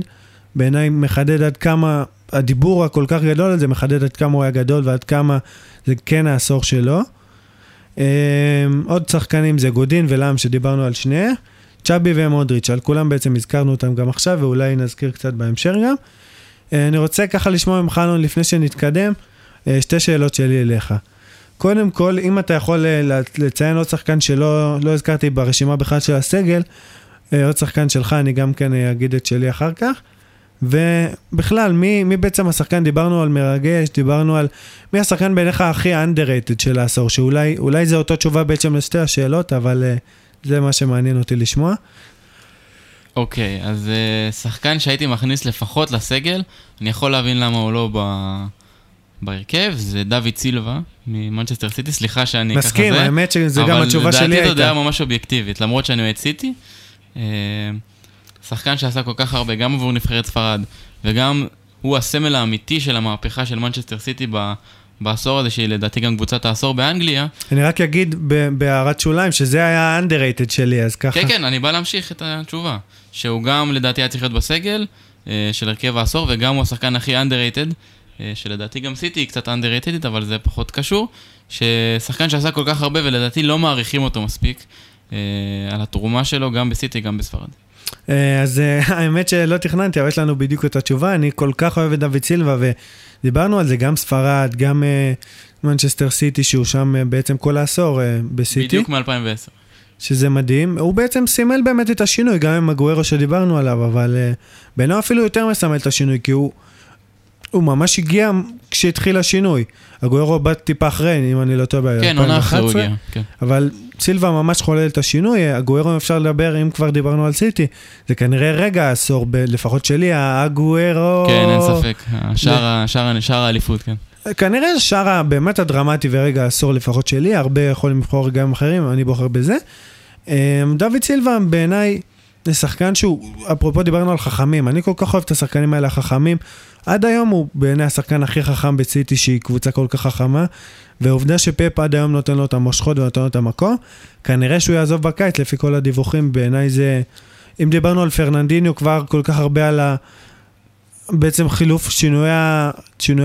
בעיניי מחדד עד כמה, הדיבור הכל כך גדול הזה מחדד עד כמה הוא היה גדול, ועד כמה זה כן העשור שלו. עוד שחקנים זה גודין ולאם שדיברנו על שניהם, צ'אבי ומודריץ', על כולם בעצם הזכרנו אותם גם עכשיו, ואולי נזכיר קצת בהמשך גם. אני רוצה ככה לשמוע עם חנון לפני שנתקדם, שתי שאלות שלי אליך. קודם כל, אם אתה יכול לציין עוד שחקן שלא הזכרתי ברשימה בכלל של הסגל, עוד שחקן שלך, אני גם כן אגיד את שלי אחר כך, ובכלל, מי בעצם השחקן? דיברנו על מרגש, דיברנו על מי השחקן בעיניך הכי underrated של העשור, שאולי זה אותו תשובה בעצם לשתי השאלות, אבל זה מה שמעניין אותי לשמוע. אוקיי, אז שחקן שהייתי מכניס לפחות לסגל, אני יכול להבין למה הוא לא בהרכב, זה דוד סילבה ממנצ'סטר סיטי, סליחה שאני ככה זה. מסכים, האמת שזה גם התשובה שלי הייתה. אבל דעתי זו דעה ממש אובייקטיבית, למרות שאני הציתי, שחקן שעשה כל כך הרבה, גם עבור נבחרת ספרד, וגם הוא הסמל האמיתי של המהפכה של מנצ'סטר סיטי בעשור הזה, שהיא לדעתי גם קבוצת העשור באנגליה. אני רק אגיד בהערת שוליים, שזה היה האנדררייטד שלי, אז ככה. כן, אני בא להמשיך את התשובה, שהוא גם לדעתי היה צריך להיות בסגל של הרכב העשור, וגם הוא השחקן הכי אנדררייטד, שלדעתי גם סיטי היא קצת אנדררייטדית, אבל זה פחות קשור, ששחקן שעשה כל כך הרבה, ולדעתי לא מעריכים אותו מספיק, על התרומה שלו, גם בסיטי, גם בספרד. אז האמת שלא תכננתי, אבל יש לנו בדיוק את התשובה, אני כל כך אוהב את דוד סילבה, ודיברנו על זה, גם ספרד, גם מנצ'סטר סיטי, שהוא שם בעצם כל העשור בסיטי. בדיוק מ-2010. שזה מדהים, הוא בעצם סימל באמת את השינוי, גם עם הגוארו שדיברנו עליו, אבל בינו אפילו יותר מסמל את השינוי, כי הוא ממש הגיע כשהתחיל השינוי. הגוארו בא טיפה אחרי, אם אני לא טועה, ב-2011. כן, עונה אחרי הוא הגיע. אבל סילבה ממש חולל את השינוי. הגוארו אפשר לדבר, אם כבר דיברנו על סיטי, זה כנראה רגע עשור, לפחות שלי, הגוארו... כן, אין ספק. שער האליפות, כן. כנראה שער באמת הדרמטי ורגע עשור, לפחות שלי, הרבה יכולים לבחור גם אחרים, אני בוחר בזה. דוד סילבה בעיניי, זה שחקן שהוא, אפרופו דיברנו על חכמים, אני כל כך אוהב את השחקנים האלה החכמים, עד היום הוא בעיני השחקן הכי חכם בסיטי, שהיא קבוצה כל כך חכמה, ועובדה שפאפ עד היום נותן לו את המושכות ונותן לו את המקום, כנראה שהוא יעזוב בקיץ לפי כל הדיווחים, בעיניי זה, אם דיברנו על פרננדיניו כבר כל כך הרבה על בעצם חילוף שינוי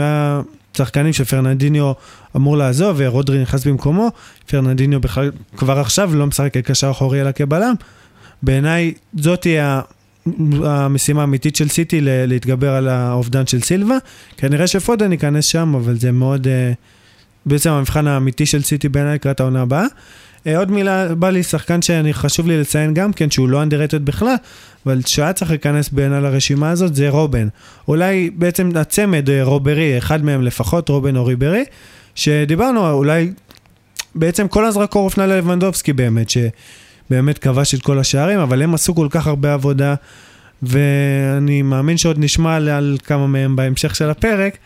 השחקנים שפרננדיניו אמור לעזוב, ורודרי נכנס במקומו, פרננדיניו כבר עכשיו לא משחק כקשר אחורי אלא כבלם, בעיניי זאת היא המשימה האמיתית של סיטי להתגבר על האובדן של סילבה, כנראה שפודן ניכנס שם, אבל זה מאוד, בעצם המבחן האמיתי של סיטי בעיניי לקראת העונה הבאה. עוד מילה, בא לי שחקן שחשוב לי לציין גם כן, שהוא לא אנדררייטד בכלל, אבל שעה צריך להיכנס בעיניי לרשימה הזאת, זה רובן. אולי בעצם הצמד רוברי, אחד מהם לפחות, רובן או ריברי, שדיברנו אולי, בעצם כל הזרקור הופנה ללבנדובסקי באמת, באמת כבש את כל השערים, אבל הם עשו כל כך הרבה עבודה, ואני מאמין שעוד נשמע על כמה מהם בהמשך של הפרק,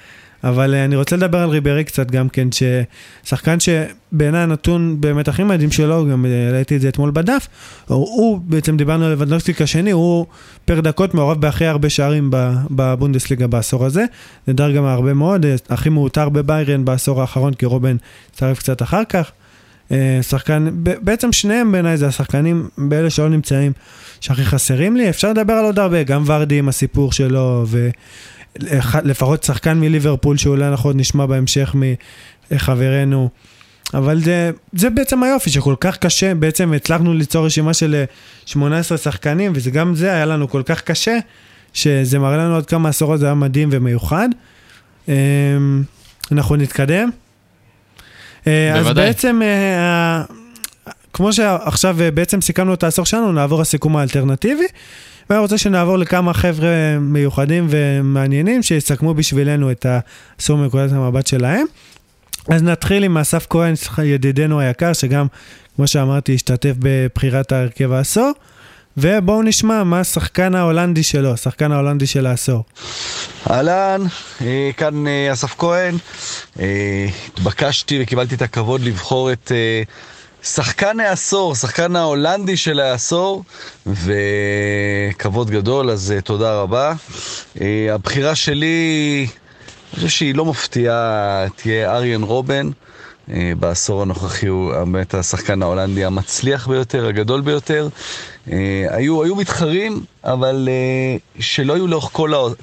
אבל אני רוצה לדבר על ריברי קצת גם כן, ששחקן שבעיני הנתון באמת הכי מדהים שלו, גם העליתי את זה אתמול בדף, הוא בעצם דיברנו על לבנדובסקי השני, הוא פר דקות מעורב בהכי הרבה שערים בבונדסליגה בעשור הזה, נדר גם הרבה מאוד, הכי מאותר בביירן בעשור האחרון, כי רובן צרף קצת אחר כך, שחקן, בעצם שניהם בעיניי זה השחקנים באלה שלא נמצאים שהכי חסרים לי, אפשר לדבר על עוד הרבה, גם ורדי עם הסיפור שלו ולפחות שחקן מליברפול שאולי אנחנו עוד נשמע בהמשך מחברנו, אבל זה בעצם היופי שכל כך קשה, בעצם הצלחנו ליצור רשימה של 18 שחקנים וזה גם זה היה לנו כל כך קשה שזה מראה לנו עוד כמה עשורות, זה היה מדהים ומיוחד. אנחנו נתקדם. אז בעצם, כמו שעכשיו בעצם סיכמנו את העשור שלנו, נעבור הסיכום האלטרנטיבי, ואני רוצה שנעבור לכמה חבר'ה מיוחדים ומעניינים, שיסכמו בשבילנו את העשור מנקודת המבט שלהם. אז נתחיל עם אסף כהן, ידידנו היקר, שגם, כמו שאמרתי, השתתף בבחירת ההרכב העשור, ובואו נשמע מה השחקן ההולנדי שלו, שחקן ההולנדי של העשור. אהלן, כאן אסף כהן, התבקשתי וקיבלתי את הכבוד לבחור את שחקן העשור, שחקן ההולנדי של העשור, וכבוד גדול, אז תודה רבה. הבחירה שלי אני חושב שהיא לא מפתיעה, תהיה אריין רובן. בעשור הנוכחי הוא באמת השחקן ההולנדי המצליח ביותר, הגדול ביותר. היו מתחרים, אבל שלא היו לאורך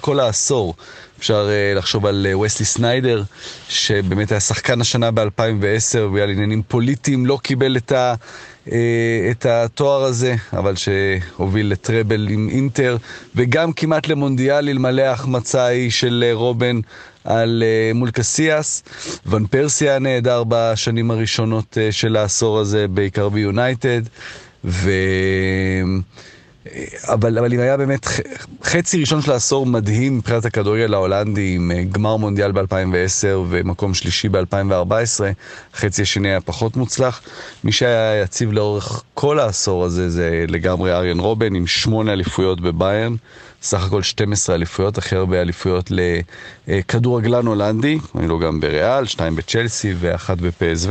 כל העשור. אפשר לחשוב על וסלי סניידר, שבאמת היה שחקן השנה ב-2010, ועל עניינים פוליטיים לא קיבל את התואר הזה, אבל שהוביל לטרבל עם אינטר, וגם כמעט למונדיאל, אלמלא ההחמצה היא של רובן מול קסיאס. ון פרסיה נהדר בשנים הראשונות של העשור הזה, בעיקר ביונייטד, אבל אם היה באמת חצי ראשון של העשור מדהים מבחינת הכדורגל ההולנדי, עם גמר מונדיאל ב-2010 ומקום שלישי ב-2014, החצי השני היה פחות מוצלח. מי שהיה יציב לאורך כל העשור הזה זה לגמרי אריין רובן, עם 8 אליפויות בביירן, סך הכל 12 אליפויות, הכי הרבה אליפויות לכדורגלן הולנדי, היו לו גם בריאל, 2 בצ'לסי ו1 בפסו.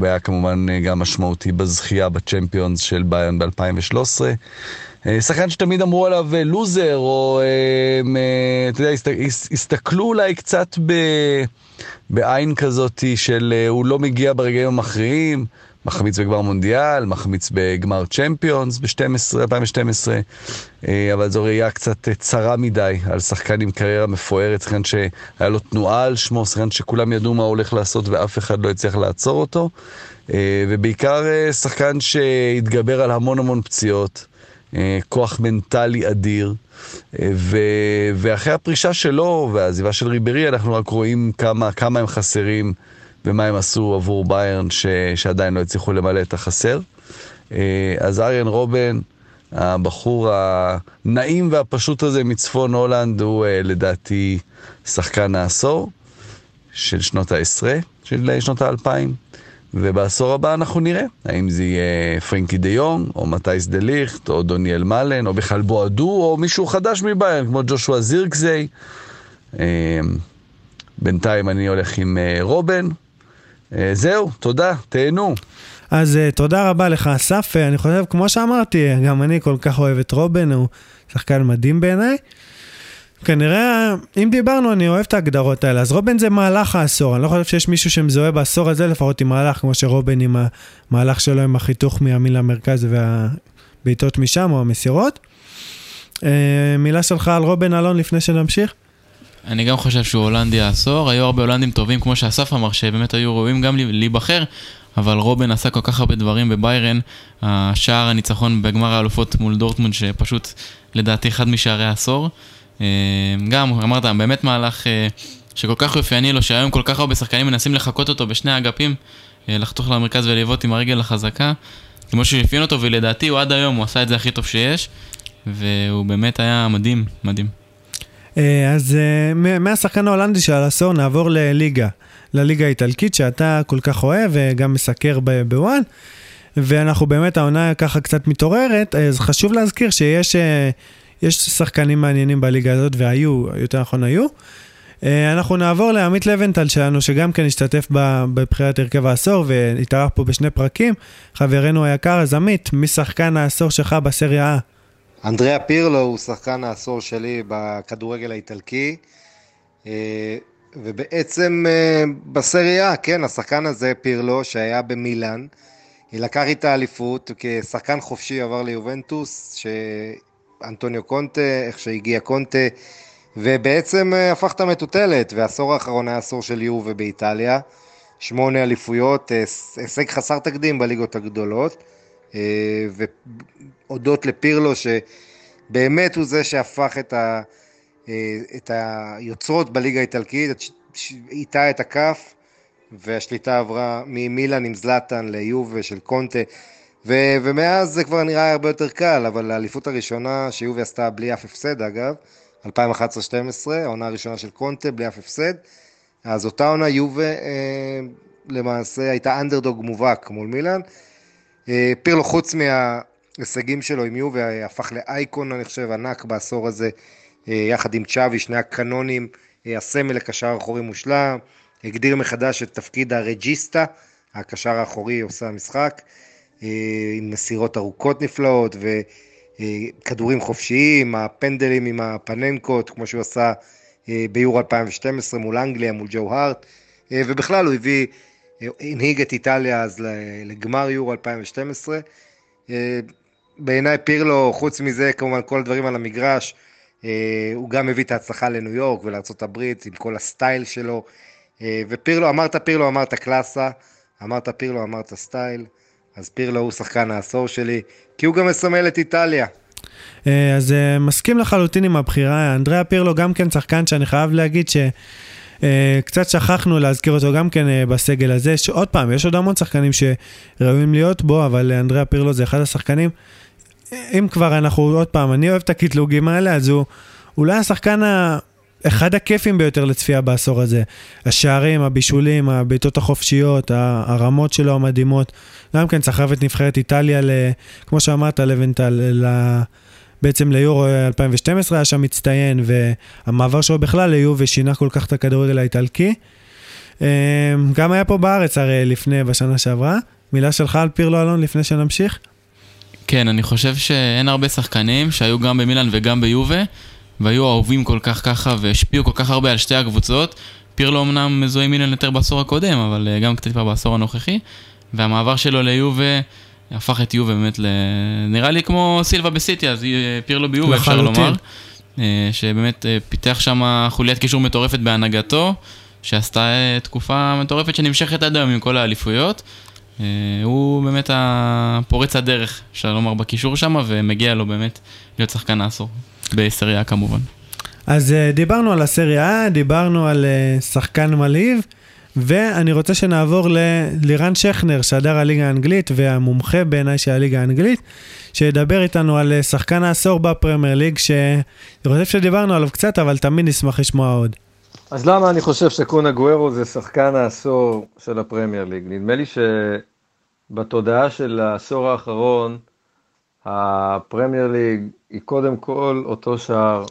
והיה כמובן גם משמעותי בזכייה בצ'מפיונס של ביירן ב-2013. שחקן שתמיד אמרו עליו לוזר, או אתה יודע, הסתכלו אולי קצת בעין כזאת של הוא לא מגיע ברגעים המכריעים, מחמיץ בגמר מונדיאל, מחמיץ בגמר צ'מפיונס ב-2012, אבל זו ראייה קצת צרה מדי על שחקן עם קריירה מפוארת, שחקן שהיה לו תנועה על שמו, שחקן שכולם ידעו מה הולך לעשות ואף אחד לא הצליח לעצור אותו, ובעיקר שחקן שהתגבר על המון המון פציעות, כוח מנטלי אדיר, ואחרי הפרישה שלו והעזיבה של ריברי אנחנו רק רואים כמה הם חסרים ומה הם עשו עבור ביירן שעדיין לא הצליחו למלא את החסר. אז אריין רובן, הבחור הנעים והפשוט הזה מצפון הולנד, הוא לדעתי שחקן העשור של שנות ה-10, של שנות ה-2000, ובעשור הבא אנחנו נראה האם זה יהיה פרנקי דה יונג, או מטייס דה ליכט, או דוניאל מלן, או בכלל בועדו, או מישהו חדש מביירן כמו ג'ושוע זירקזי. בינתיים אני הולך עם רובן. זהו, תודה, תהנו. אז תודה רבה לך, אסף. אני חושב, כמו שאמרתי, גם אני כל כך אוהב את רובן, הוא שחקן מדהים בעיניי. כנראה, אם דיברנו, אני אוהב את ההגדרות האלה. אז רובן זה מהלך העשור. אני לא חושב שיש מישהו שמזוהה בעשור הזה, לפחות עם מהלך, כמו שרובן עם המהלך שלו, עם החיתוך מימין למרכז והביתות משם, או המסירות. מילה שלך על רובן אלון לפני שנמשיך. אני גם חושב שהוא הולנדי העשור, היו הרבה הולנדים טובים כמו שאסף אמר, שבאמת היו ראויים גם להיבחר, אבל רובן עשה כל כך הרבה דברים בביירן, השער הניצחון בגמר האלופות מול דורטמונד, שפשוט לדעתי אחד משערי העשור, גם אמרת, באמת מהלך שכל כך יופייני לו, שהיום כל כך הרבה שחקנים מנסים לחכות אותו בשני האגפים, לחתוך למרכז ולהיוות עם הרגל החזקה, כמו שיפיין אותו, ולדעתי הוא עד היום, הוא עשה את זה הכי טוב שיש, והוא באמת היה מדהים, מדהים. אז מהשחקן ההולנדי של העשור נעבור לליגה האיטלקית שאתה כל כך אוהב וגם מסקר בוואן, ואנחנו באמת העונה ככה קצת מתעוררת, אז חשוב להזכיר שיש שחקנים מעניינים בליגה הזאת, והיו, יותר נכון היו. אנחנו נעבור לעמית לבנטל שלנו, שגם כן השתתף בבחירת הרכב העשור והתארח פה בשני פרקים, חברנו היקר. אז עמית, מי שחקן העשור שלך בסריה? אנדריה פירלו הוא שחקן העשור שלי בכדורגל האיטלקי, ובעצם בסריה, כן, השחקן הזה פירלו שהיה במילאן, היא לקח איתה אליפות, כשחקן חופשי עבר ליובנטוס, שאנטוניו קונטה, איך שהגיע קונטה, ובעצם הפך את המטוטלת, והעשור האחרון היה עשור של יובה באיטליה, 8 אליפויות, הישג חסר תקדים בליגות הגדולות, והודות לפירלו שבאמת הוא זה שהפך את היוצרות בליגה האיטלקית, איתה את הכף, והשליטה עברה ממילן עם זלטן ליובה של קונטה, ומאז זה כבר נראה הרבה יותר קל, אבל האליפות הראשונה שיובה עשתה בלי אף הפסד, אגב 2011-12, העונה הראשונה של קונטה בלי אף הפסד, אז אותה עונה יובה למעשה הייתה אנדרדוג מובהק מול מילן. פירלו, חוץ מההישגים שלו עם יובה, הפך לאייקון, אני חושב, ענק בעשור הזה, יחד עם צ'אבי, שני הקנונים, הסמל לקשר האחורי מושלם, הגדיר מחדש את תפקיד הרג'יסטה, הקשר האחורי עושה המשחק, עם מסירות ארוכות נפלאות, וכדורים חופשיים, הפנדלים עם הפננקות, כמו שהוא עשה ביורו 2012 מול אנגליה, מול ג'ו הארט, ובכלל הוא הנהיג את איטליה אז לגמר יורו 2012, בעיניי פירלו, חוץ מזה כמובן כל הדברים על המגרש, הוא גם הביא את ההצלחה לניו יורק ולארצות הברית עם כל הסטייל שלו, ופירלו, פירלו אמרת קלאסה, אמרת פירלו אמרת סטייל, אז פירלו הוא שחקן העשור שלי, כי הוא גם מסמל את איטליה. אז מסכים לחלוטין עם הבחירה, אנדריה פירלו גם כן שחקן שאני חייב להגיד שקצת שכחנו להזכיר אותו גם כן בסגל הזה, שעוד פעם יש עוד המון שחקנים שראויים להיות בו, אבל אנדריה פירלו זה אחד השחקנים, אם כבר אנחנו עוד פעם, אני אוהב את הקטלוגים האלה, אז הוא אולי השחקן אחד הכיפים ביותר לצפייה בעשור הזה, השערים, הבישולים, הביתות החופשיות, הרמות שלו המדהימות, גם כן סחב את נבחרת איטליה, כמו שאמרת לבנטל, בעצם ליורו 2012 היה שם מצטיין, והמעבר שלו בכלל ליובה שינה כל כך את הכדורגל האיטלקי, גם היה פה בארץ הרי לפני, בשנה שעברה, מילה שלך על פירלו אלון לפני שנמשיך? כן, אני חושב שאין הרבה שחקנים שהיו גם במילאן וגם ביובה, והיו אהובים כל כך ככה, והשפיעו כל כך הרבה על שתי הקבוצות. פירלו אמנם מזוהה מילאן יותר בעשור הקודם, אבל גם קצת בעשור הנוכחי, והמעבר שלו ליובה הפך את יובה באמת נראה לי כמו סילבה בסיטי, אז פירלו ביובה אפשר לומר, שבאמת פיתח שם חוליית קישור מטורפת בהנהגתו, שעשתה תקופה מטורפת שנמשכת עד היום עם כל האליפויות, הוא באמת פורץ הדרך, אפשר לומר, בקישור שם, ומגיע לו באמת להיות שחקן העשור. בסריה כמובן. אז דיברנו על הסריה, דיברנו על שחקן מלהיב, ואני רוצה שנעבור ללירן שכנר, שהדר הליגה האנגלית, והמומחה בעיניי של הליגה האנגלית, שידבר איתנו על שחקן העשור בפרמייר ליג, שאני חושב שדיברנו עליו קצת, אבל תמיד נשמח לשמוע עוד. אז למה אני חושב שקון אגוארו זה שחקן העשור של הפרמייר ליג? נדמה לי שבתודעה של העשור האחרון, הפרמייר ליג היא קודם כל אותו שער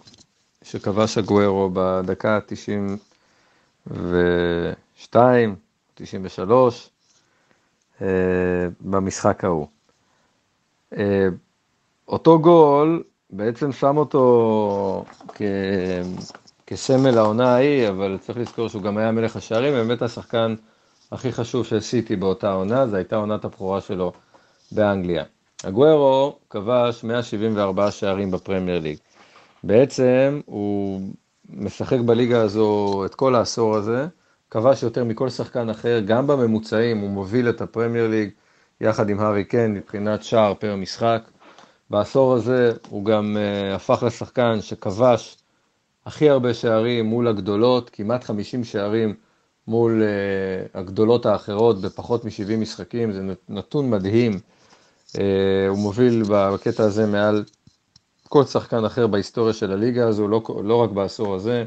שכבש אגוארו בדקה 92, 93, במשחק ההוא. אותו גול בעצם שם אותו כסמל העונה ההיא, אבל צריך לזכור שהוא גם היה מלך השערים, באמת השחקן הכי חשוב של סיטי באותה עונה, זו הייתה עונת הבכורה שלו באנגליה. אגוארו כבש 174 שערים בפרמייר ליג. בעצם הוא משחק בליגה הזו את כל העשור הזה, כבש יותר מכל שחקן אחר, גם בממוצעים הוא מוביל את הפרמייר ליג, יחד עם הארי קיין מבחינת שער פר משחק. בעשור הזה הוא גם הפך לשחקן שכבש הכי הרבה שערים מול הגדולות, כמעט 50 שערים מול הגדולות האחרות בפחות מ-70 משחקים, זה נתון מדהים. הוא מוביל בקטע הזה מעל כל שחקן אחר בהיסטוריה של הליגה הזו, לא רק בעשור הזה.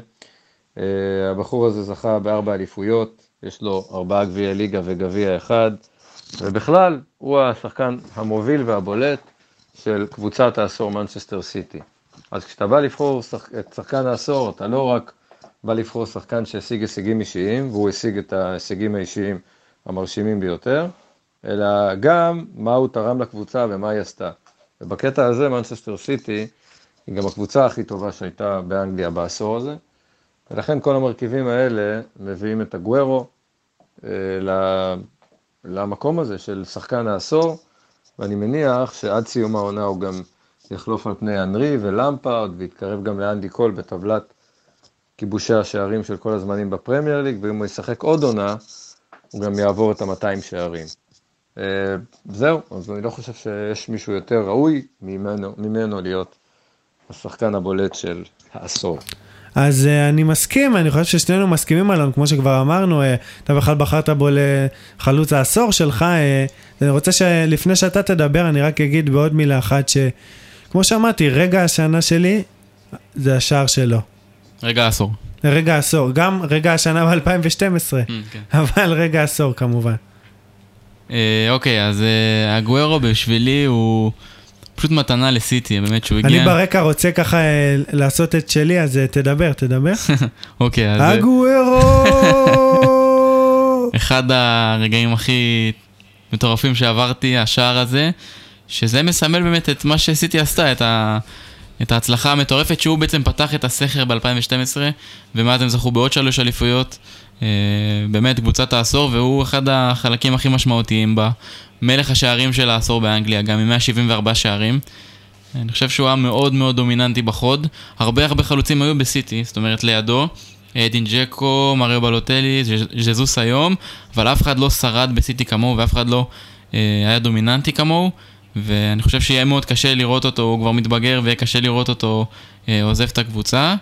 הבחור הזה זכה בארבע אליפויות, יש לו 4 גביעי ליגה וגביע אחד, ובכלל הוא השחקן המוביל והבולט של קבוצת העשור מנצ'סטר סיטי. אז כשאתה בא לבחור את שחקן העשור, אתה לא רק בא לבחור שחקן שהשיג הישגים אישיים, והוא השיג את ההישגים האישיים המרשימים ביותר, אלא גם מה הוא תרם לקבוצה ומה היא עשתה. ובקטע הזה, מנצ'סטר סיטי היא גם הקבוצה הכי טובה שהייתה באנגליה בעשור הזה, ולכן כל המרכיבים האלה מביאים את אגוארו למקום הזה של שחקן העשור, ואני מניח שעד סיום העונה הוא גם יחלוף על פני אנרי ולמפארד, ויתקרב גם לאנדי קול בטבלת כיבושי השערים של כל הזמנים בפרמייר ליג, ואם הוא ישחק עוד עונה, הוא גם יעבור את 200 שערים. זהו, אז אני לא חושב שיש מישהו יותר ראוי ממנו להיות השחקן הבולט של העשור. אז אני מסכים, אני חושב ששנינו מסכימים עליו, כמו שכבר אמרנו, אתה בכלל בחרת בו לחלוץ העשור שלך, אני רוצה שלפני שאתה תדבר, אני רק אגיד בעוד מילה אחת, שכמו שאמרתי, רגע השנה שלי, זה השער שלו. רגע העשור. רגע העשור, גם רגע השנה ב-2012, אבל רגע עשור כמובן. אוקיי, אז אגוארו בשבילי הוא פשוט מתנה לסיטי, באמת שהוא הגיע... אני ברקע רוצה ככה לעשות את שלי, אז תדבר. אוקיי, אז... אגוארו! אחד הרגעים הכי מטורפים שעברתי, השער הזה, שזה מסמל באמת את מה שסיטי עשתה, את את ההצלחה המטורפת שהוא בעצם פתח את הסכר ב-2012, ומאז הם זכו בעוד 3 אליפויות, באמת קבוצת העשור, והוא אחד החלקים הכי משמעותיים בה, מלך השערים של העשור באנגליה, גם עם 174 שערים. אני חושב שהוא היה מאוד מאוד דומיננטי בחוד, הרבה הרבה חלוצים היו בסיטי, זאת אומרת לידו, דין ג'קו, מריו בלוטלי, ז'זוס היום, אבל אף אחד לא שרד בסיטי כמוהו, ואף אחד לא היה דומיננטי כמוהו, ואני חושב שיהיה מאוד קשה לראות אותו, הוא כבר מתבגר, ויהיה קשה לראות אותו עוזב את הקבוצה,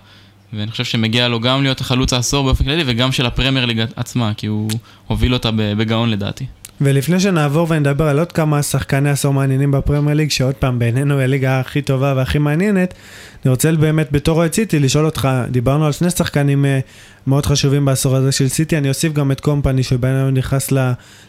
ואני חושב שמגיע לו גם להיות החלוץ העשור באופן כללי, וגם של הפרמייר ליג עצמה, כי הוא הוביל אותה בגאון לדעתי. ולפני שנעבור ונדבר על עוד כמה שחקני עשור מעניינים בפרמייר ליג, שעוד פעם בינינו היא הליגה הכי טובה והכי מעניינת, אני רוצה באמת בתור סיטי לשאול אותך, דיברנו על שני שחקנים מאוד חשובים בעשור הזה של סיטי, אני אוסיף גם את קומפני שבינינו נכנס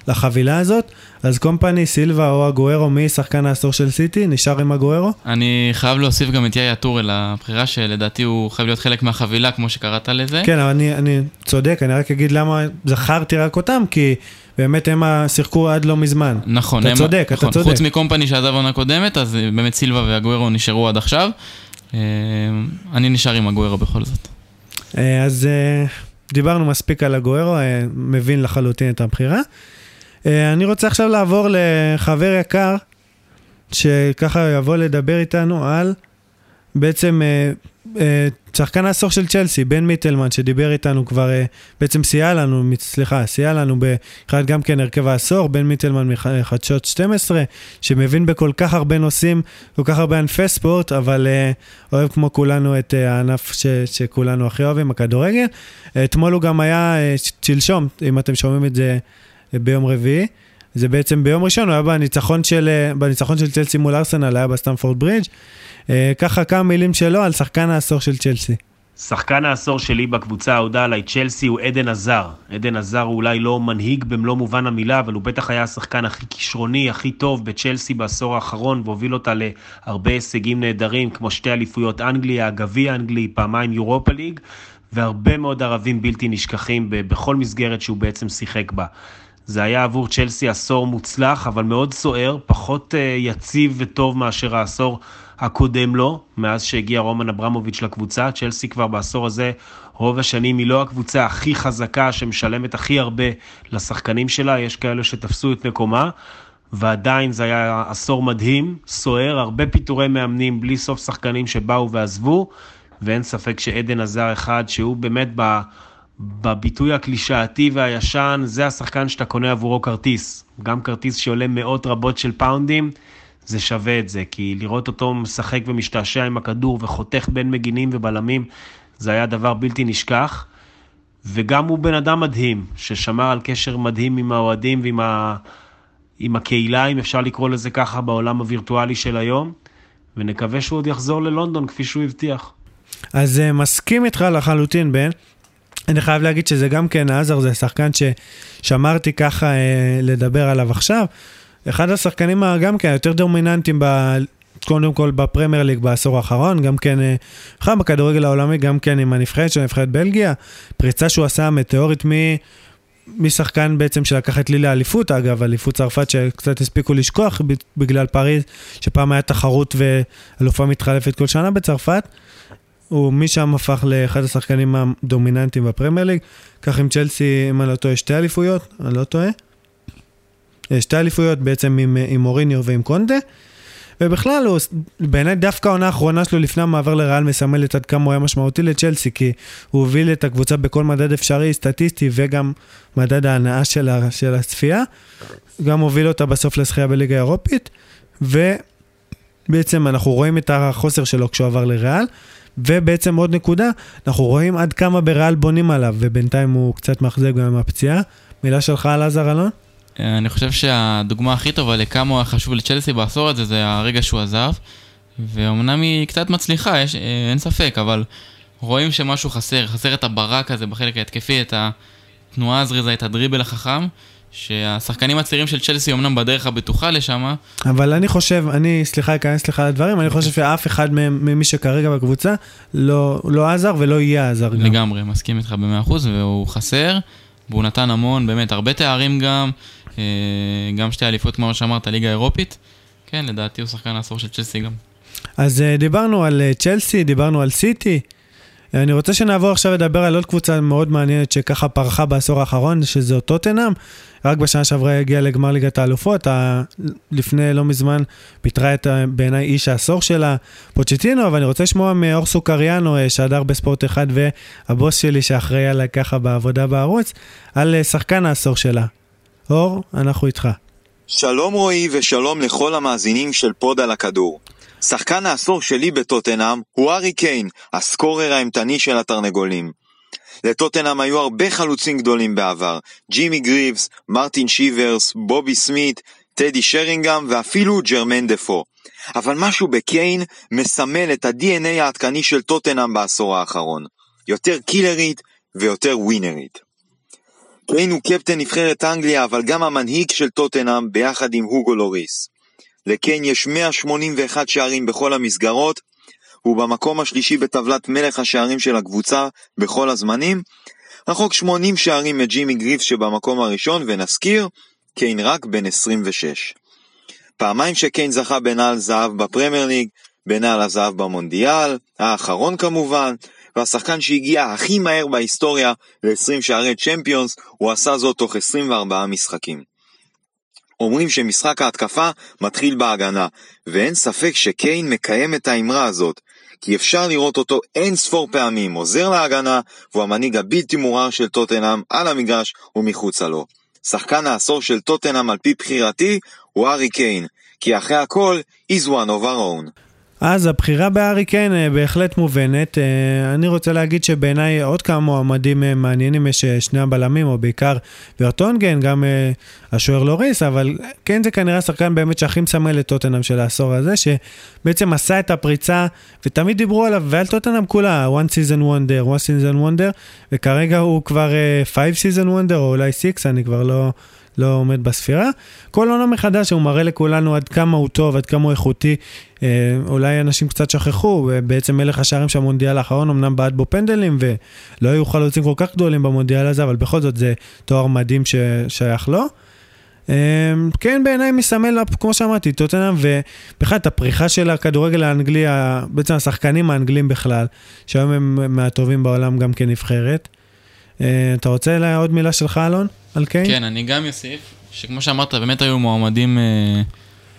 לחבילה הזאת, אז קומפני, סילבה או אגוארו, מי שחקן העשור של סיטי? נשאר עם אגוארו? אני חייב להוסיף גם את יאיה טוראל, הבחירה שלדעתי הוא חייב להיות חלק מהחבילה כמו שקראת לזה. כן, אבל אני צודק, אני רק אגיד למה זכרתי רק אותם, כי באמת הם שיחקו עד לא מזמן. נכון, אתה צודק, נכון, אתה צודק. חוץ מקומפני שעזב עונה קודמת, אז באמת סילבה ואגוארו נשארו עד עכשיו. אני נשאר עם אגוארו בכל זאת. אז דיברנו מספיק על אגוארו, מבין לחלוטין את הבחירה. אני רוצה עכשיו לעבור לחבר יקר, שככה יבוא לדבר איתנו על בעצם שחקן העשור של צ'לסי, בן מיטלמן, שדיבר איתנו כבר, בעצם סייע לנו בכלל גם כן הרכב העשור, בן מיטלמן מחדשות 12, שמבין בכל כך הרבה נושאים, כל כך הרבה ענפי ספורט, אבל אוהב כמו כולנו את הענף שכולנו הכי אוהבים, הכדורגל. אתמול הוא גם היה שלשום, אם אתם שומעים את זה ביום רביעי, זה בעצם ביום ראשון, הוא היה בניצחון של צ'לסי מול ארסנל, היה בסטמפורד ברידג'. ככה כמה מילים שלו על שחקן העשור של צ'לסי. שחקן העשור שלי בקבוצה ההודעה עליי צ'לסי הוא עדן עזר. עדן עזר הוא אולי לא מנהיג במלוא מובן המילה, אבל הוא בטח היה השחקן הכי כישרוני, הכי טוב בצ'לסי בעשור האחרון, והוביל אותה להרבה הישגים נהדרים, כמו 2 אליפויות אנגליה, גביע אנגלי, פעמיים יורופה ליג, והרבה מאוד ערבים בלתי נשכחים בכל מסגרת שהוא בעצם שיחק בה. זה היה עבור צ'לסי עשור מוצלח, אבל מאוד סוער, פחות יציב וטוב מאשר העשור הקודם לו, מאז שהגיע רומן אברמוביץ' לקבוצה. צ'לסי כבר בעשור הזה, רוב השנים היא לא הקבוצה הכי חזקה, שמשלמת הכי הרבה לשחקנים שלה, יש כאלה שתפסו את מקומה, ועדיין זה היה עשור מדהים, סוער, הרבה פיטורי מאמנים, בלי סוף שחקנים שבאו ועזבו, ואין ספק שעדן עזר אחד, שהוא באמת בביטוי הקלישאתי והישן, זה השחקן שאתה קונה עבורו כרטיס, גם כרטיס שעולה מאות רבות של פאונדים, זה שווה את זה, כי לראות אותו משחק ומשתעשע עם הכדור וחותך בין מגינים ובלמים, זה היה דבר בלתי נשכח, וגם הוא בן אדם מדהים, ששמר על קשר מדהים עם האוהדים ועם עם הקהילה, אם אפשר לקרוא לזה ככה בעולם הווירטואלי של היום, ונקווה שהוא עוד יחזור ללונדון כפי שהוא הבטיח. אז מסכים איתך לחלוטין בן, אני חייב להגיד שזה גם כן, עזר זה שחקן ששמרתי ככה לדבר עליו עכשיו, אחד השחקנים גם כן יותר דומיננטיים קודם כל בפרמייר ליג בעשור האחרון, גם כן חם בכדורגל העולמי, גם כן עם הנבחרת של נבחרת בלגיה, פריצה שהוא עשה מטאורית משחקן בעצם שלקח את ליגת האליפות, אגב, אליפות צרפת שקצת הספיקו לשכוח בגלל פריז, שפעם היה תחרות ואלופה מתחלפת כל שנה בצרפת, ומשם הפך לאחד השחקנים הדומיננטיים בפרמייר ליג, כך עם צ'לסי, אם אני לא טועה, 2 אליפויות, אני לא טועה, 2 אליפויות בעצם עם מוריניו ועם קונדה, ובכלל הוא, בעיניי דווקא העונה האחרונה שלו לפני המעבר לריאל מסמלת עד כמה הוא היה משמעותי לצ'לסי, כי הוא הוביל את הקבוצה בכל מדד אפשרי, סטטיסטי וגם מדד ההנאה של הצפייה, גם הוביל אותה בסוף לזכייה בליגה האירופית, ובעצם אנחנו רואים את החוסר שלו כשהוא עבר לריאל, ובעצם עוד נקודה, אנחנו רואים עד כמה בריאל בונים עליו, ובינתיים הוא קצת מחזק גם מהפציעה. מילה שלך על עזר אלון? אני חושב שהדוגמה הכי טובה לכמה הוא חשוב לצ'לסי בעשור הזה, זה הרגע שהוא עזב, ואומנם היא קצת מצליחה, אין ספק, אבל רואים שמשהו חסר את הברק הזה בחלק ההתקפי, את התנועה הזריזה, את הדריבל החכם, שהשחקנים הצעירים של צ'לסי אומנם בדרך הבטוחה לשם. אבל אני חושב, אכנס לך על הדברים, אני חושב שאף אחד ממי שכרגע בקבוצה לא עזר ולא יהיה עזר גם. לגמרי, מסכים איתך ב100%, והוא חסר, והוא נתן המון, באמת, הרבה תארים גם 2 אליפות, כמו שאמרת, הליגה האירופית. כן, לדעתי הוא שחקן העשור של צ'לסי גם. אז דיברנו על צ'לסי, דיברנו על סיטי, אני רוצה שנעבור עכשיו לדבר על עוד קבוצה מאוד מעניינת שככה פרחה בעשור האחרון, שזו טוטנהאם, רק בשנה שעברה הגיעה לגמר ליגת האלופות, לפני לא מזמן פיטרה את בעיניי איש העשור שלה, פוצ'טינו, אבל אני רוצה לשמוע מאורסו קריאנו, שעדר בספורט אחד, והבוס שלי שאחראי עליי ככה בעבודה בערוץ, על שחקן העשור שלה. אור, אנחנו איתך. שלום רועי ושלום לכל המאזינים של פוד על הכדור. שחקן העשור שלי בטוטנהאם הוא הארי קיין, הסקורר האימתני של התרנגולים. לטוטנהאם היו הרבה חלוצים גדולים בעבר, ג'ימי גריבס, מרטין שיברס, בובי סמית, טדי שרינגהם ואפילו ג'רמן דפו. אבל משהו בקיין מסמל את ה-DNA העדכני של טוטנהאם בעשור האחרון. יותר קילרית ויותר ווינרית. קיין הוא קפטן נבחרת אנגליה, אבל גם המנהיג של טוטנהאם ביחד עם הוגו לוריס. לקיין יש 181 שערים בכל המסגרות, הוא במקום השלישי בטבלת מלך השערים של הקבוצה בכל הזמנים, רחוק 80 שערים מג'ימי גריבס שבמקום הראשון, ונזכיר, קיין רק בן 26. פעמיים שקיין זכה בנעל זהב בפרמייר ליג, בנעל הזהב במונדיאל, האחרון כמובן, והשחקן שהגיע הכי מהר בהיסטוריה ל-20 שערי צ'מפיונס, הוא עשה זאת תוך 24 משחקים. אומרים שמשחק ההתקפה מתחיל בהגנה, ואין ספק שקיין מקיים את האמרה הזאת, כי אפשר לראות אותו אין ספור פעמים, עוזר להגנה, והוא המנהיג הבלתי מעורער של טוטנהאם על המגרש ומחוצה לו. שחקן העשור של טוטנהאם על פי בחירתי הוא הארי קיין, כי אחרי הכל, is one of our own. אז הבחירה בהארי קיין בהחלט מובנת, אני רוצה להגיד שבעיניי עוד כמה מועמדים מעניינים, יש שני הבלמים או בעיקר ורטונגן, גם השוער לוריס, אבל כן זה כנראה שחקן באמת שהכי מסמל את טוטנהאם של העשור הזה, שבעצם עשה את הפריצה ותמיד דיברו עליו ועל טוטנהאם כולה, one season wonder, one season wonder, וכרגע הוא כבר five season wonder או אולי six, אני כבר לא עומד בספירה, כל עונה מחדש הוא מראה לכולנו עד כמה הוא טוב, עד כמה הוא איכותי, אולי אנשים קצת שכחו, בעצם מלך השערים שהמונדיאל האחרון אמנם בעט בו פנדלים, ולא היו חלוצים כל כך גדולים במונדיאל הזה, אבל בכל זאת זה תואר מדהים ששייך לו, כן בעיניי מסמל, כמו שאמרתי, טוטנהאם, ובכלל את הפריחה של הכדורגל האנגלי, בעצם השחקנים האנגלים בכלל, שהיום הם מהטובים בעולם גם כנבחרת, אתה רוצה אליי עוד מילה שלך אלון? כן, אני גם יוסיף, שכמו שאמרת, באמת היו מועמדים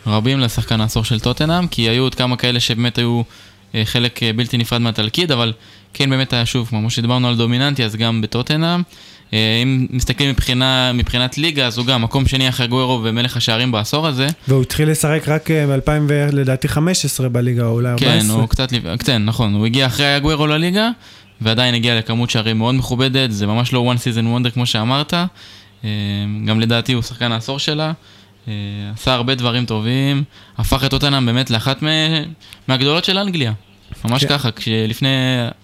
רבים לשחקן העשור של טוטנהאם, כי היו עוד כמה כאלה שבאמת היו חלק בלתי נפרד מהתלכיד, אבל כן באמת היה שוב, כמו שדיברנו על דומיננטי, אז גם בטוטנהאם. אם מסתכלים מבחינת ליגה, אז הוא גם מקום שני אחרי גוירו ומלך השערים בעשור הזה. והוא התחיל לשחק רק ב-2015 בליגה, אולי 14. כן, הוא קצת, נכון, הוא הגיע אחרי הגוירו לליגה, ועדיין הגיע לכמות שערים מאוד מכובדת, זה ממש לא one season wonder כמו שאמרת, גם לדעתי הוא שחקן העשור שלה, עשה הרבה דברים טובים, הפך את טוטנהאם באמת לאחת מהגדולות של אנגליה, ממש ככה, כשלפני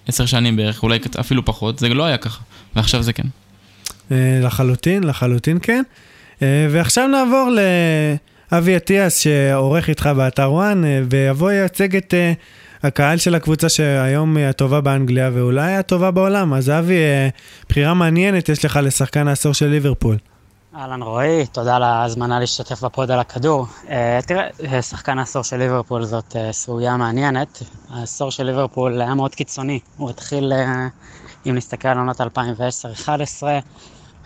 10 שנים בערך, אולי אפילו פחות, זה לא היה ככה, ועכשיו זה כן. לחלוטין כן, ועכשיו נעבור לאבי אטיאס שעורך איתך באתר וואן, ויבוא יצג את הקהל של הקבוצה שהיום היא הטובה באנגליה, ואולי הטובה בעולם. אז אבי, בחירה מעניינת יש לך לשחקן העשור של ליברפול. אהלן רועי, תודה על ההזמנה להשתתף בפוד על הכדור. תראה, שחקן העשור של ליברפול זאת סוגיה מעניינת. העשור של ליברפול היה מאוד קיצוני. הוא התחיל, אם נסתכל על עונת 2010-11,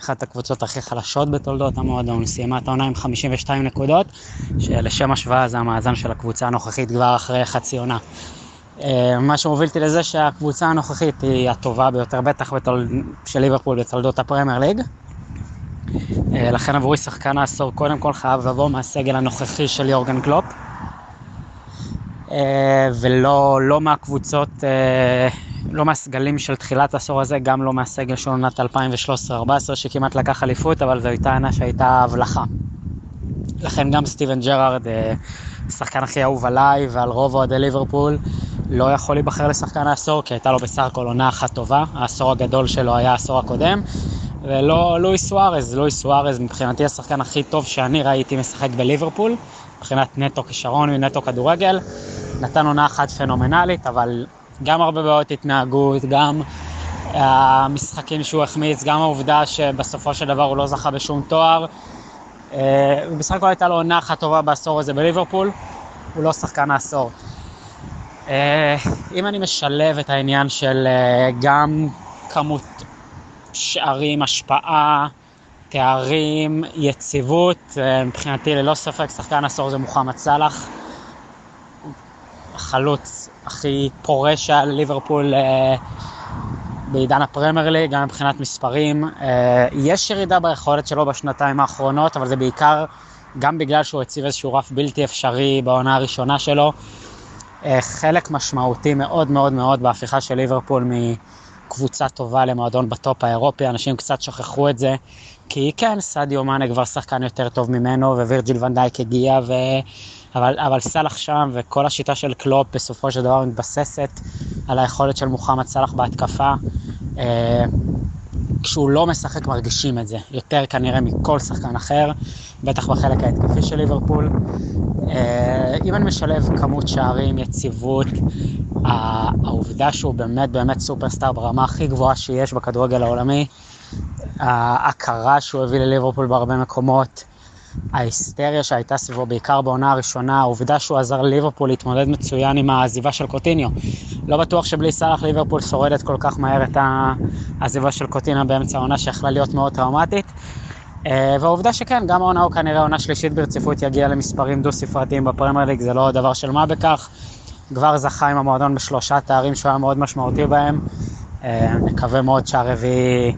אחת הקבוצות הכי חלשות בתולדות המועדון, סיימה את העונה עם 52 נקודות, שלשם השוואה זה המאזן של הקבוצה הנוכחית כבר אחרי חצי עונה. מה שמובילתי לזה שהקבוצה הנוכחית היא הטובה ביותר בטח של ליברפול בתולדות הפרמייר ליג, לכן עבורי שחקן העשור קודם כל חייב לבוא מהסגל הנוכחי של יורגן קלופ, ולא מהקבוצות, לא מהסגלים של תחילת העשור הזה, גם לא מהסגל של עונת 2013-14 שכמעט לקח אליפות, אבל זו הייתה עונה שהייתה הבלחה. לכן גם סטיבן ג'רארד, שחקן הכי אהוב עליי ועל רוב אוהדי ליברפול, לא יכול להיבחר לשחקן העשור, כי הייתה לו בסך הכל עונה אחת טובה, העשור הגדול שלו היה העשור הקודם, ולא לואיס סוארז מבחינתי השחקן הכי טוב שאני ראיתי משחק בליברפול, מבחינת נטו כישרון ונטו כדורגל, נתן עונה אחת פנומנלית, אבל גם הרבה בעיות התנהגות, גם המשחקים שהוא החמיץ, גם העובדה שבסופו של דבר הוא לא זכה בשום תואר, ובסך הכל הייתה לו עונה אחת טובה בעשור הזה בליברפול, הוא לא שחקן העשור. אם אני משלב את העניין של גם כמות שערים, השפעה, תארים, יציבות, מבחינתי ללא ספק שחקן עשור זה מוחמד סלאח, החלוץ הכי פורה של ליברפול בעידן הפרמייר ליג, גם מבחינת מספרים. יש ירידה ביכולת שלו בשנתיים האחרונות, אבל זה בעיקר גם בגלל שהוא הציב איזשהו רף בלתי אפשרי בעונה הראשונה שלו. חלק משמעותי מאוד מאוד מאוד בהפיכה של ליברפול מקבוצה טובה למועדון בטופ האירופי, אנשים קצת שכחו את זה, כי כן, סאדיו מאנה כבר שחקן יותר טוב ממנו, ווירג'יל ון דייק הגיע, אבל סלאח שם, וכל השיטה של קלופ בסופו של דבר מתבססת על היכולת של מוחמד סלאח בהתקפה. כשהוא לא משחק מרגישים את זה, יותר כנראה מכל שחקן אחר, בטח בחלק ההתקפי של ליברפול. אם אני משלב כמות שערים, יציבות, העובדה שהוא באמת באמת סופרסטאר ברמה הכי גבוהה שיש בכדורגל העולמי, ההכרה שהוא הביא לליברפול בהרבה מקומות, ההיסטריה שהייתה סביבו בעיקר בעונה הראשונה, העובדה שהוא עזר ליברפול להתמודד מצוין עם העזיבה של קוטיניו. לא בטוח שבלי סלאח ליברפול שורדת כל כך מהר את העזיבה של קוטיניו באמצע העונה שיכלה להיות מאוד טראומטית. והעובדה שכן, גם העונה הוא כנראה עונה שלישית ברציפות יגיע למספרים דו ספרתיים בפרמייר ליג, זה לא דבר של מה בכך. כבר זכה עם המועדון בשלושה תארים שהוא היה מאוד משמעותי בהם. נקווה מאוד שהרביעי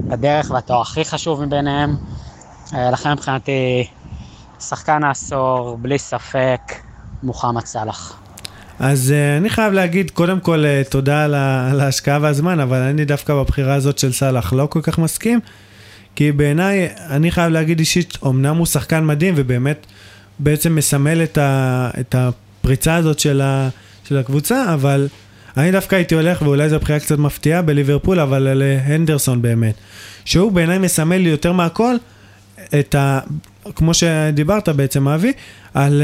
בדרך והתואר הכי חשוב מביניהם. לכן מבחינתי שחקן העשור, בלי ספק, מוחמד סלאח. אז אני חייב להגיד קודם כל תודה על ההשקעה והזמן, אבל אני דווקא בבחירה הזאת של סלאח לא כל כך מסכים, כי בעיניי אני חייב להגיד אישית, אמנם הוא שחקן מדהים ובאמת בעצם מסמל את הפריצה הזאת של הקבוצה, אבל אני דווקא הייתי הולך, ואולי זו בחירה קצת מפתיעה בליברפול, אבל להנדרסון באמת, שהוא בעיניי מסמל לי יותר מהכל, כמו שדיברת בעצם אבי, על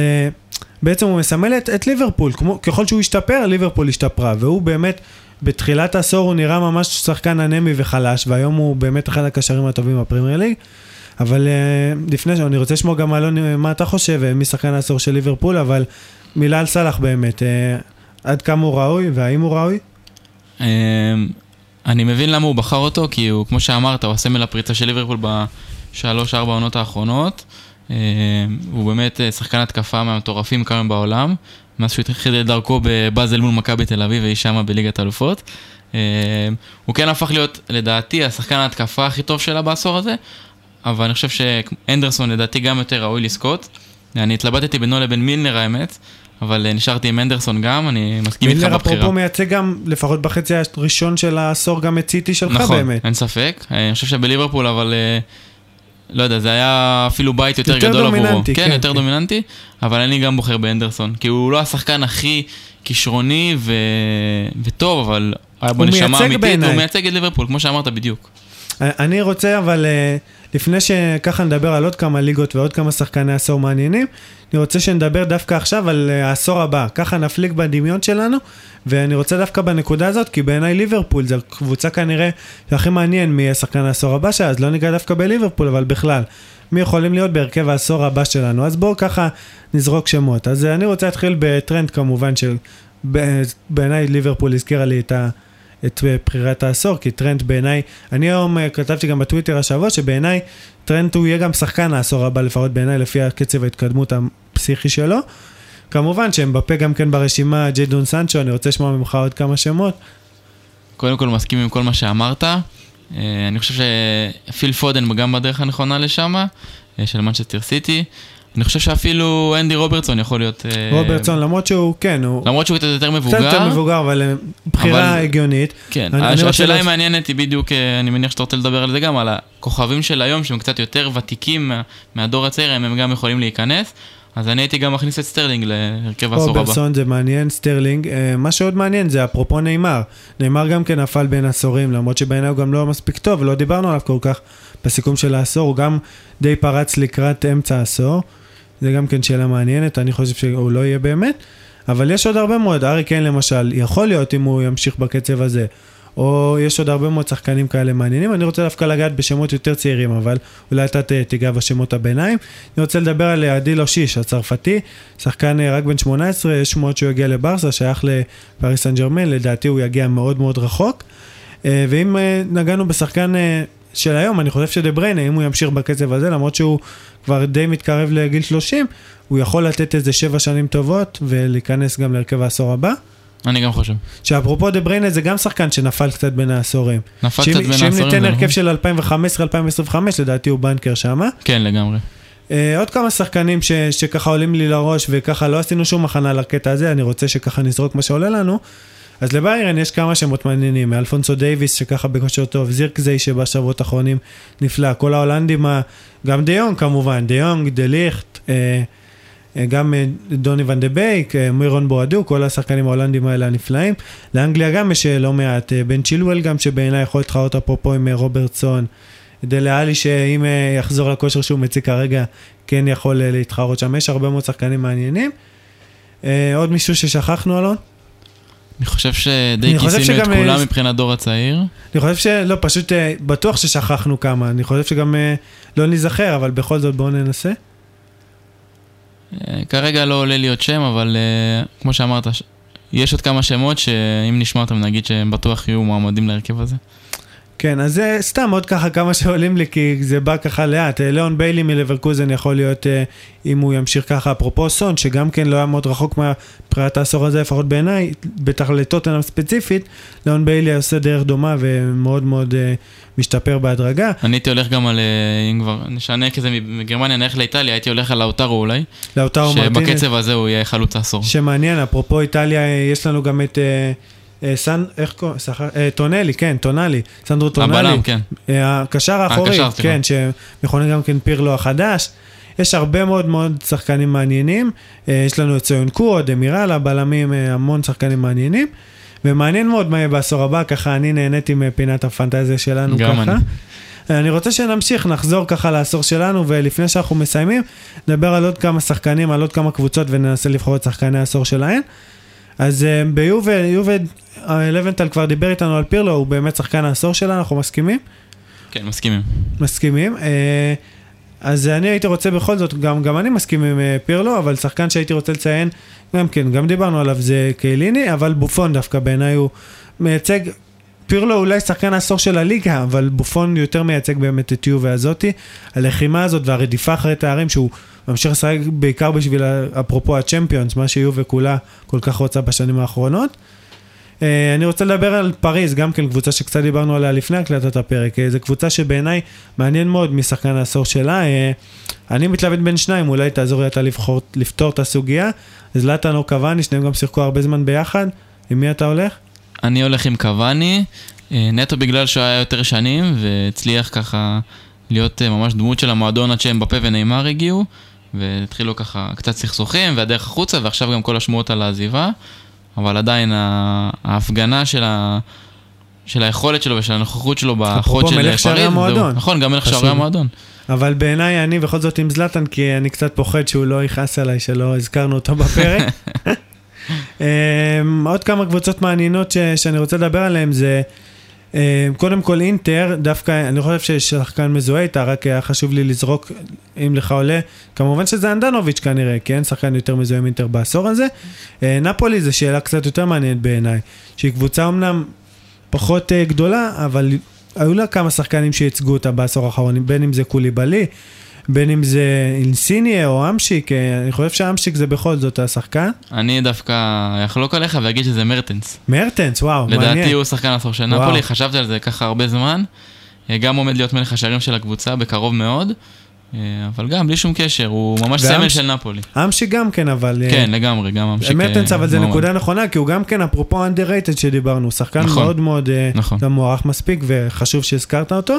בעצם הוא מסמל את ליברפול, ככל שהוא השתפר, ליברפול השתפרה, והוא באמת בתחילת העשור הוא נראה ממש שחקן אנמי וחלש, והיום הוא באמת אחד הקשרים הטובים בפרמייר ליג. אבל לפני שאני רוצה לשמוע גם אלון, מה אתה חושב מי שחקן העשור של ליברפול, אבל מילה על סלאח באמת, עד כמה הוא ראוי והאם הוא ראוי? אני מבין למה הוא בחר אותו, כי הוא, כמו שאמרת, הוא הסמל הפריצה של ליברפול ב3-4 עונות האחרונות. הוא באמת שחקן התקפה מהמטורפים כאן בעולם, מאז שהוא התחיל את דרכו בבאזל מול מכבי תל אביב, והיא שמה בליגת האלופות. הוא כן הפך להיות, לדעתי, השחקן ההתקפה הכי טוב שלה בעשור הזה, אבל אני חושב שהנדרסון לדעתי גם יותר ראוי לזכות. אני התלבטתי בינו לבין מילנר האמת, אבל נשארתי עם אנדרסון גם, אני מסכים איתך בבחירה. מילנר אפרופו מייצג גם, לפחות בחצי הראשון של העשור, גם הציתי שלך נכון, באמת. נכון, אין ספק. אני חושב שבליברפול, אבל לא יודע, זה היה אפילו בית יותר גדול עבורו. כן, כן, יותר דומיננטי, אבל אני גם בוחר באנדרסון, כי הוא לא השחקן הכי כישרוני וטוב, אבל הוא מייצג בעיניי. הוא מייצג את ליברפול, כמו שאמרת בדיוק. אני רוצה, אבל לפני שככה נדבר על עוד כמה ליגות ועוד כמה שחקני עשור מעניינים, אני רוצה שנדבר דווקא עכשיו על העשור הבא, ככה נפליג בדמיון שלנו, ואני רוצה דווקא בנקודה הזאת, כי בעיניי ליברפול, זו קבוצה כנראה הכי מעניין מי השחקן העשור הבא שלה, אז לא ניגע דווקא בליברפול, אבל בכלל, מי יכולים להיות בהרכב העשור הבא שלנו, אז בואו ככה נזרוק שמות. אז אני רוצה להתחיל בטרנד כמובן, שבעיניי ליברפול הזכירה לי את בחירת העשור, כי טרנד בעיניי, אני היום כתבתי גם בטוויטר השבוע, שבעיניי טרנד הוא יהיה גם שחקן העשור הבא, לפחות בעיניי, לפי הקצב ההתקדמות הפסיכי שלו. כמובן שהם בפה גם כן ברשימה, ג'יידון סנצ'ו, אני רוצה לשמוע ממך עוד כמה שמות. קודם כל מסכים עם כל מה שאמרת, אני חושב שפיל פודן גם בדרך הנכונה לשם, של מנצ'סטר סיטי, אני חושב שאפילו אנדי רוברטסון יכול להיות... רוברטסון, למרות שהוא, כן, הוא... למרות שהוא יותר מבוגר. קצת יותר מבוגר, אבל בחירה הגיונית. כן, השאלה היא מעניינת, היא בדיוק, אני מניח שאתה רוצה לדבר על זה גם, על הכוכבים של היום, שהם קצת יותר ותיקים מהדור הצעיר, הם גם יכולים להיכנס, אז אני הייתי גם מכניס את סטרלינג להרכב הסור הבא. רוברטסון זה מעניין, סטרלינג. מה שעוד מעניין זה, אפרופו נאמר. נאמר גם כן נפל בין עשורים, למרות שבעיניו הוא גם לא מספיק טוב, לא דיברנו עליו כל כך בסיכום של העשור, הוא גם די פרץ לקראת אמצע העשור. זה גם כן שאלה מעניינת, אני חושב שהוא לא יהיה באמת, אבל יש עוד הרבה מאוד, ארי קיין למשל, יכול להיות אם הוא ימשיך בקצב הזה, או יש עוד הרבה מאוד שחקנים כאלה מעניינים. אני רוצה דווקא לגעת בשמות יותר צעירים, אבל אולי אתה תיגע בשמות הביניים. אני רוצה לדבר על עדיל אושיש, הצרפתי, שחקן רק בן 18, יש שמועות שהוא יגיע לברסה, שייך לפריס סן ז'רמן, לדעתי הוא יגיע מאוד מאוד רחוק. ואם נגענו בשחקן של היום, אני חושב שדה בריינה, אם הוא ימשיך בקצב הזה, למרות שהוא כבר די מתקרב לגיל 30, הוא יכול לתת איזה 7 שנים טובות, ולהיכנס גם להרכב העשור הבא. אני גם חושב. שאפרופו דה בריינה, זה גם שחקן שנפל קצת בין העשורים. נפל קצת בין העשורים. שאם ניתן הרכב של 2015-2025, לדעתי הוא בנקר שמה. כן, לגמרי. עוד כמה שחקנים שככה עולים לי לראש, וככה לא עשינו שום מחנה על הקטע הזה, אני רוצה שככה נזרוק מה שעולה לנו. אז לביירן יש כמה שמות מעניינים, אלפונסו דייביס שככה בקושר טוב, זירקזי שבשבועות האחרונים נפלא, כל ההולנדים, גם דיונג כמובן, דיונג, דליכט, גם דוני ון דה בייק, מירון בועדו, כל השחקנים ההולנדים האלה הנפלאים. לאנגליה גם יש לא מעט, בן צ'ילואל גם שבעיניי יכול להתחרות אפרופו עם רוברטסון, דלעלי שאם יחזור לכושר שהוא מציג כרגע, כן יכול להתחרות שם, יש הרבה מאוד שחקנים מעניינים. עוד מישהו ששכחנו עליו? אני חושב שדי כיסינו את כולם מבחינת דור הצעיר. אני חושב שלא, פשוט בטוח ששכחנו כמה. אני חושב שגם לא נזכר, אבל בכל זאת בואו ננסה. כרגע לא עולה להיות שם, אבל כמו שאמרת, יש עוד כמה שמות שאם נשמע אותם נגיד שהם בטוח יהיו מועמדים להרכב הזה. כן, אז זה סתם עוד ככה כמה שעולים לי, כי זה בא ככה לאט. ליאון ביילי מלברקוזן יכול להיות, אם הוא ימשיך ככה, אפרופו סון, שגם כן לא היה מאוד רחוק מהפריעת העשור הזה, לפחות בעיניי, בטח לטוטנהאם ספציפית, ליאון ביילי עושה דרך דומה ומאוד מאוד משתפר בהדרגה. אני הייתי הולך גם על, אם כבר נשענה כזה מגרמניה, נלך לאיטליה, הייתי הולך על לאוטרו אולי, שבקצב הזה הוא יהיה חלוץ העשור. שמעניין, אפרופו איטליה, יש לנו גם את טונלי, כן, טונלי, סנדרו טונלי, הקשר האחורי, כן, שמכונה גם כן פירלו החדש. יש הרבה מאוד מאוד שחקנים מעניינים, יש לנו את ציונקו, דמירלה, בלמים, המון שחקנים מעניינים, ומעניין מאוד מה יהיה בעשור הבא, ככה אני נהניתי מפינת הפנטזיה שלנו ככה. אני רוצה שנמשיך, נחזור ככה לעשור שלנו, ולפני שאנחנו מסיימים, נדבר על עוד כמה שחקנים, על עוד כמה קבוצות, וננסה לבחור את שחקני העשור שלהן. אז ביובה לבנטל כבר דיבר איתנו על פירלו, הוא באמת שחקן העשור שלה, אנחנו מסכימים? כן, מסכימים. מסכימים. אז אני הייתי רוצה בכל זאת, גם אני מסכים עם פירלו, אבל שחקן שהייתי רוצה לציין, גם כן, גם דיברנו עליו, זה קהיליני, אבל בופון דווקא בעיניי הוא מייצג, פירלו אולי שחקן העשור של הליגה, אבל בופון יותר מייצג באמת את יובה הזאתי, הלחימה הזאת והרדיפה אחרי תארים שהוא ממשיך לשחק בעיקר בשביל, אפרופו הצ'מפיונס, מה שיובה כולה כל כך רוצה בשנים האחרונות. אני רוצה לדבר על פריז, גם כן קבוצה שקצת דיברנו עליה לפני הקלטת הפרק, זו קבוצה שבעיניי מעניין מאוד משחקן העשור שלה, אני מתלבט בין שניים, אולי תעזור לי אתה לפתור את הסוגיה, זלאטן או קוואני, שניהם גם שיחקו הרבה זמן ביחד, עם מי אתה הולך? אני הולך עם קוואני, נטו בגלל שהוא היה יותר שנים, והצליח ככה להיות ממש דמות של המועדון עד שהם בפה ונאמר הגיעו, והתחילו ככה קצת סכסוכים והדרך החוצה, ועכשיו גם כל השמועות על העזיבה, אבל עדיין ההפגנה של היכולת שלו ושל הנוכחות שלו בחוד של מלך שערי המועדון. נכון, גם מלך שערי המועדון. אבל בעיניי אני בכל זאת עם זלאטן, כי אני קצת פוחד שהוא לא יכעס עליי, שלא הזכרנו אותו בפרק. עוד כמה קבוצות מעניינות שאני רוצה לדבר עליהן זה קודם כל אינטר, דווקא אני חושב ששחקן מזוהה איתה, רק היה חשוב לי לזרוק אם לך עולה, כמובן שזה אנדנוביץ' כנראה, כן, שחקן יותר מזוהה אינטר בעשור הזה. נפולי זה שאלה קצת יותר מעניינת בעיניי, שהיא קבוצה אמנם פחות גדולה, אבל היו לה כמה שחקנים שייצגו אותה בעשור האחרון, בין אם זה קוליבאלי, בין אם זה אינסיני או אמשיק, אני חושב שהאמשיק זה בכל זאת השחקן. אני דווקא אחלוק עליך ואגיד שזה מרטנס. מרטנס, וואו, מעניין. לדעתי הוא שחקן עשור של נפולי, חשבתי על זה ככה הרבה זמן, גם עומד להיות מלך השערים של הקבוצה בקרוב מאוד, אבל גם בלי שום קשר, הוא ממש סמל של נפולי. אמשיק גם כן, אבל כן, לגמרי, גם אמשיק מרטנס, אבל זה נקודה נכונה, כי הוא גם כן, אפרופו underrated שדיברנו, שחקן מאוד מאוד מוערך מספיק, וחשוב שהזכרת אותו.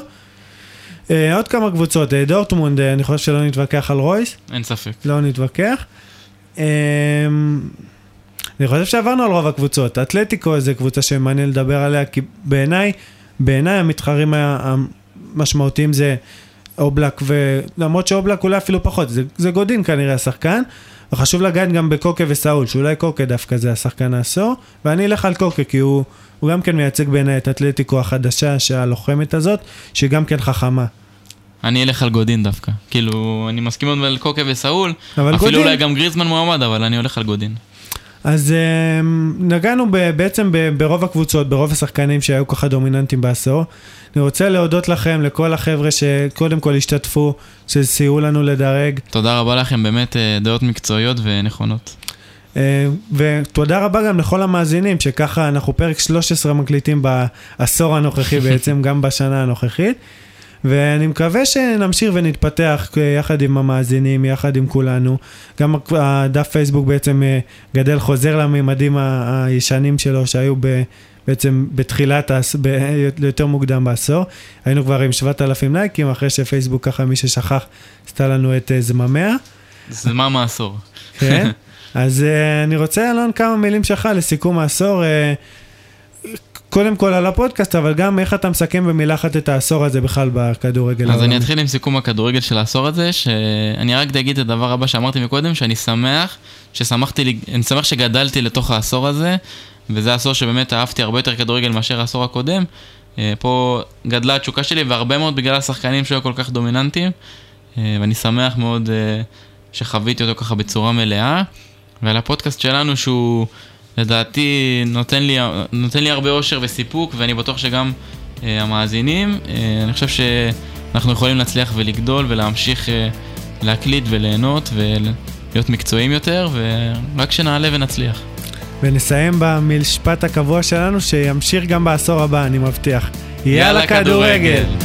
עוד כמה קבוצות, דורטמונד, אני חושב שלא נתווכח על רויס. אין ספק. לא נתווכח. אני חושב שעברנו על רוב הקבוצות. אתלטיקו זה קבוצה שמעניין לדבר עליה, כי בעיניי המתחרים המשמעותיים זה אובלק, ולמרות שאובלק אולי אפילו פחות, זה גודין כנראה השחקן, וחשוב לגעת גם בקוקה וסאול, שאולי קוקה דווקא זה השחקן העשור, ואני אלך על קוקה, כי הוא גם כן מייצג בעיניי את אתלטיקו החדשה, שהלוחמת הזאת, שהיא גם כן חכמה. אני אלך על גודין דווקא, כאילו, אני מסכים עוד על קוקה וסאול, אפילו גודין. אולי גם גריזמן מועמד, אבל אני הולך על גודין. אז נגענו בעצם ברוב הקבוצות, ברוב השחקנים שהיו ככה דומיננטים בעשור. אני רוצה להודות לכם, לכל החבר'ה שקודם כל השתתפו, שסייעו לנו לדרג. תודה רבה לכם, באמת דעות מקצועיות ונכונות. ותודה רבה גם לכל המאזינים, שככה אנחנו פרק 13 מקליטים בעשור הנוכחי בעצם, גם בשנה הנוכחית. ואני מקווה שנמשיך ונתפתח יחד עם המאזינים, יחד עם כולנו. גם הדף פייסבוק בעצם גדל, חוזר לממדים הישנים שלו שהיו בעצם בתחילת, יותר מוקדם בעשור. היינו כבר עם 7,000 לייקים, אחרי שפייסבוק ככה מי ששכח עשתה לנו את זממיה. זמם העשור. כן. אז אני רוצה אלון כמה מילים שלך לסיכום העשור. קודם כל על הפודקאסט, אבל גם איך אתה מסכם במילה אחת את העשור הזה בכלל בכדורגל. אז אני אתחיל עם סיכום הכדורגל של העשור הזה, שאני רק אגיד את הדבר הבא שאמרתי מקודם, שאני שמח שגדלתי לתוך העשור הזה, וזה העשור שבאמת אהבתי הרבה יותר כדורגל מאשר העשור הקודם. פה גדלה התשוקה שלי, והרבה מאוד בגלל השחקנים שהיו כל כך דומיננטיים, ואני שמח מאוד שחוויתי אותו ככה בצורה מלאה. ועל הפודקאסט שלנו שהוא... לדעתי נותן לי הרבה אושר וסיפוק, ואני בטוח שגם המאזינים, אני חושב שאנחנו יכולים להצליח ולגדול ולהמשיך להקליט וליהנות ולהיות מקצועיים יותר, ורק שנעלה ונצליח. ונסיים במשפט הקבוע שלנו שימשיך גם בעשור הבא, אני מבטיח. יאללה כדורגל!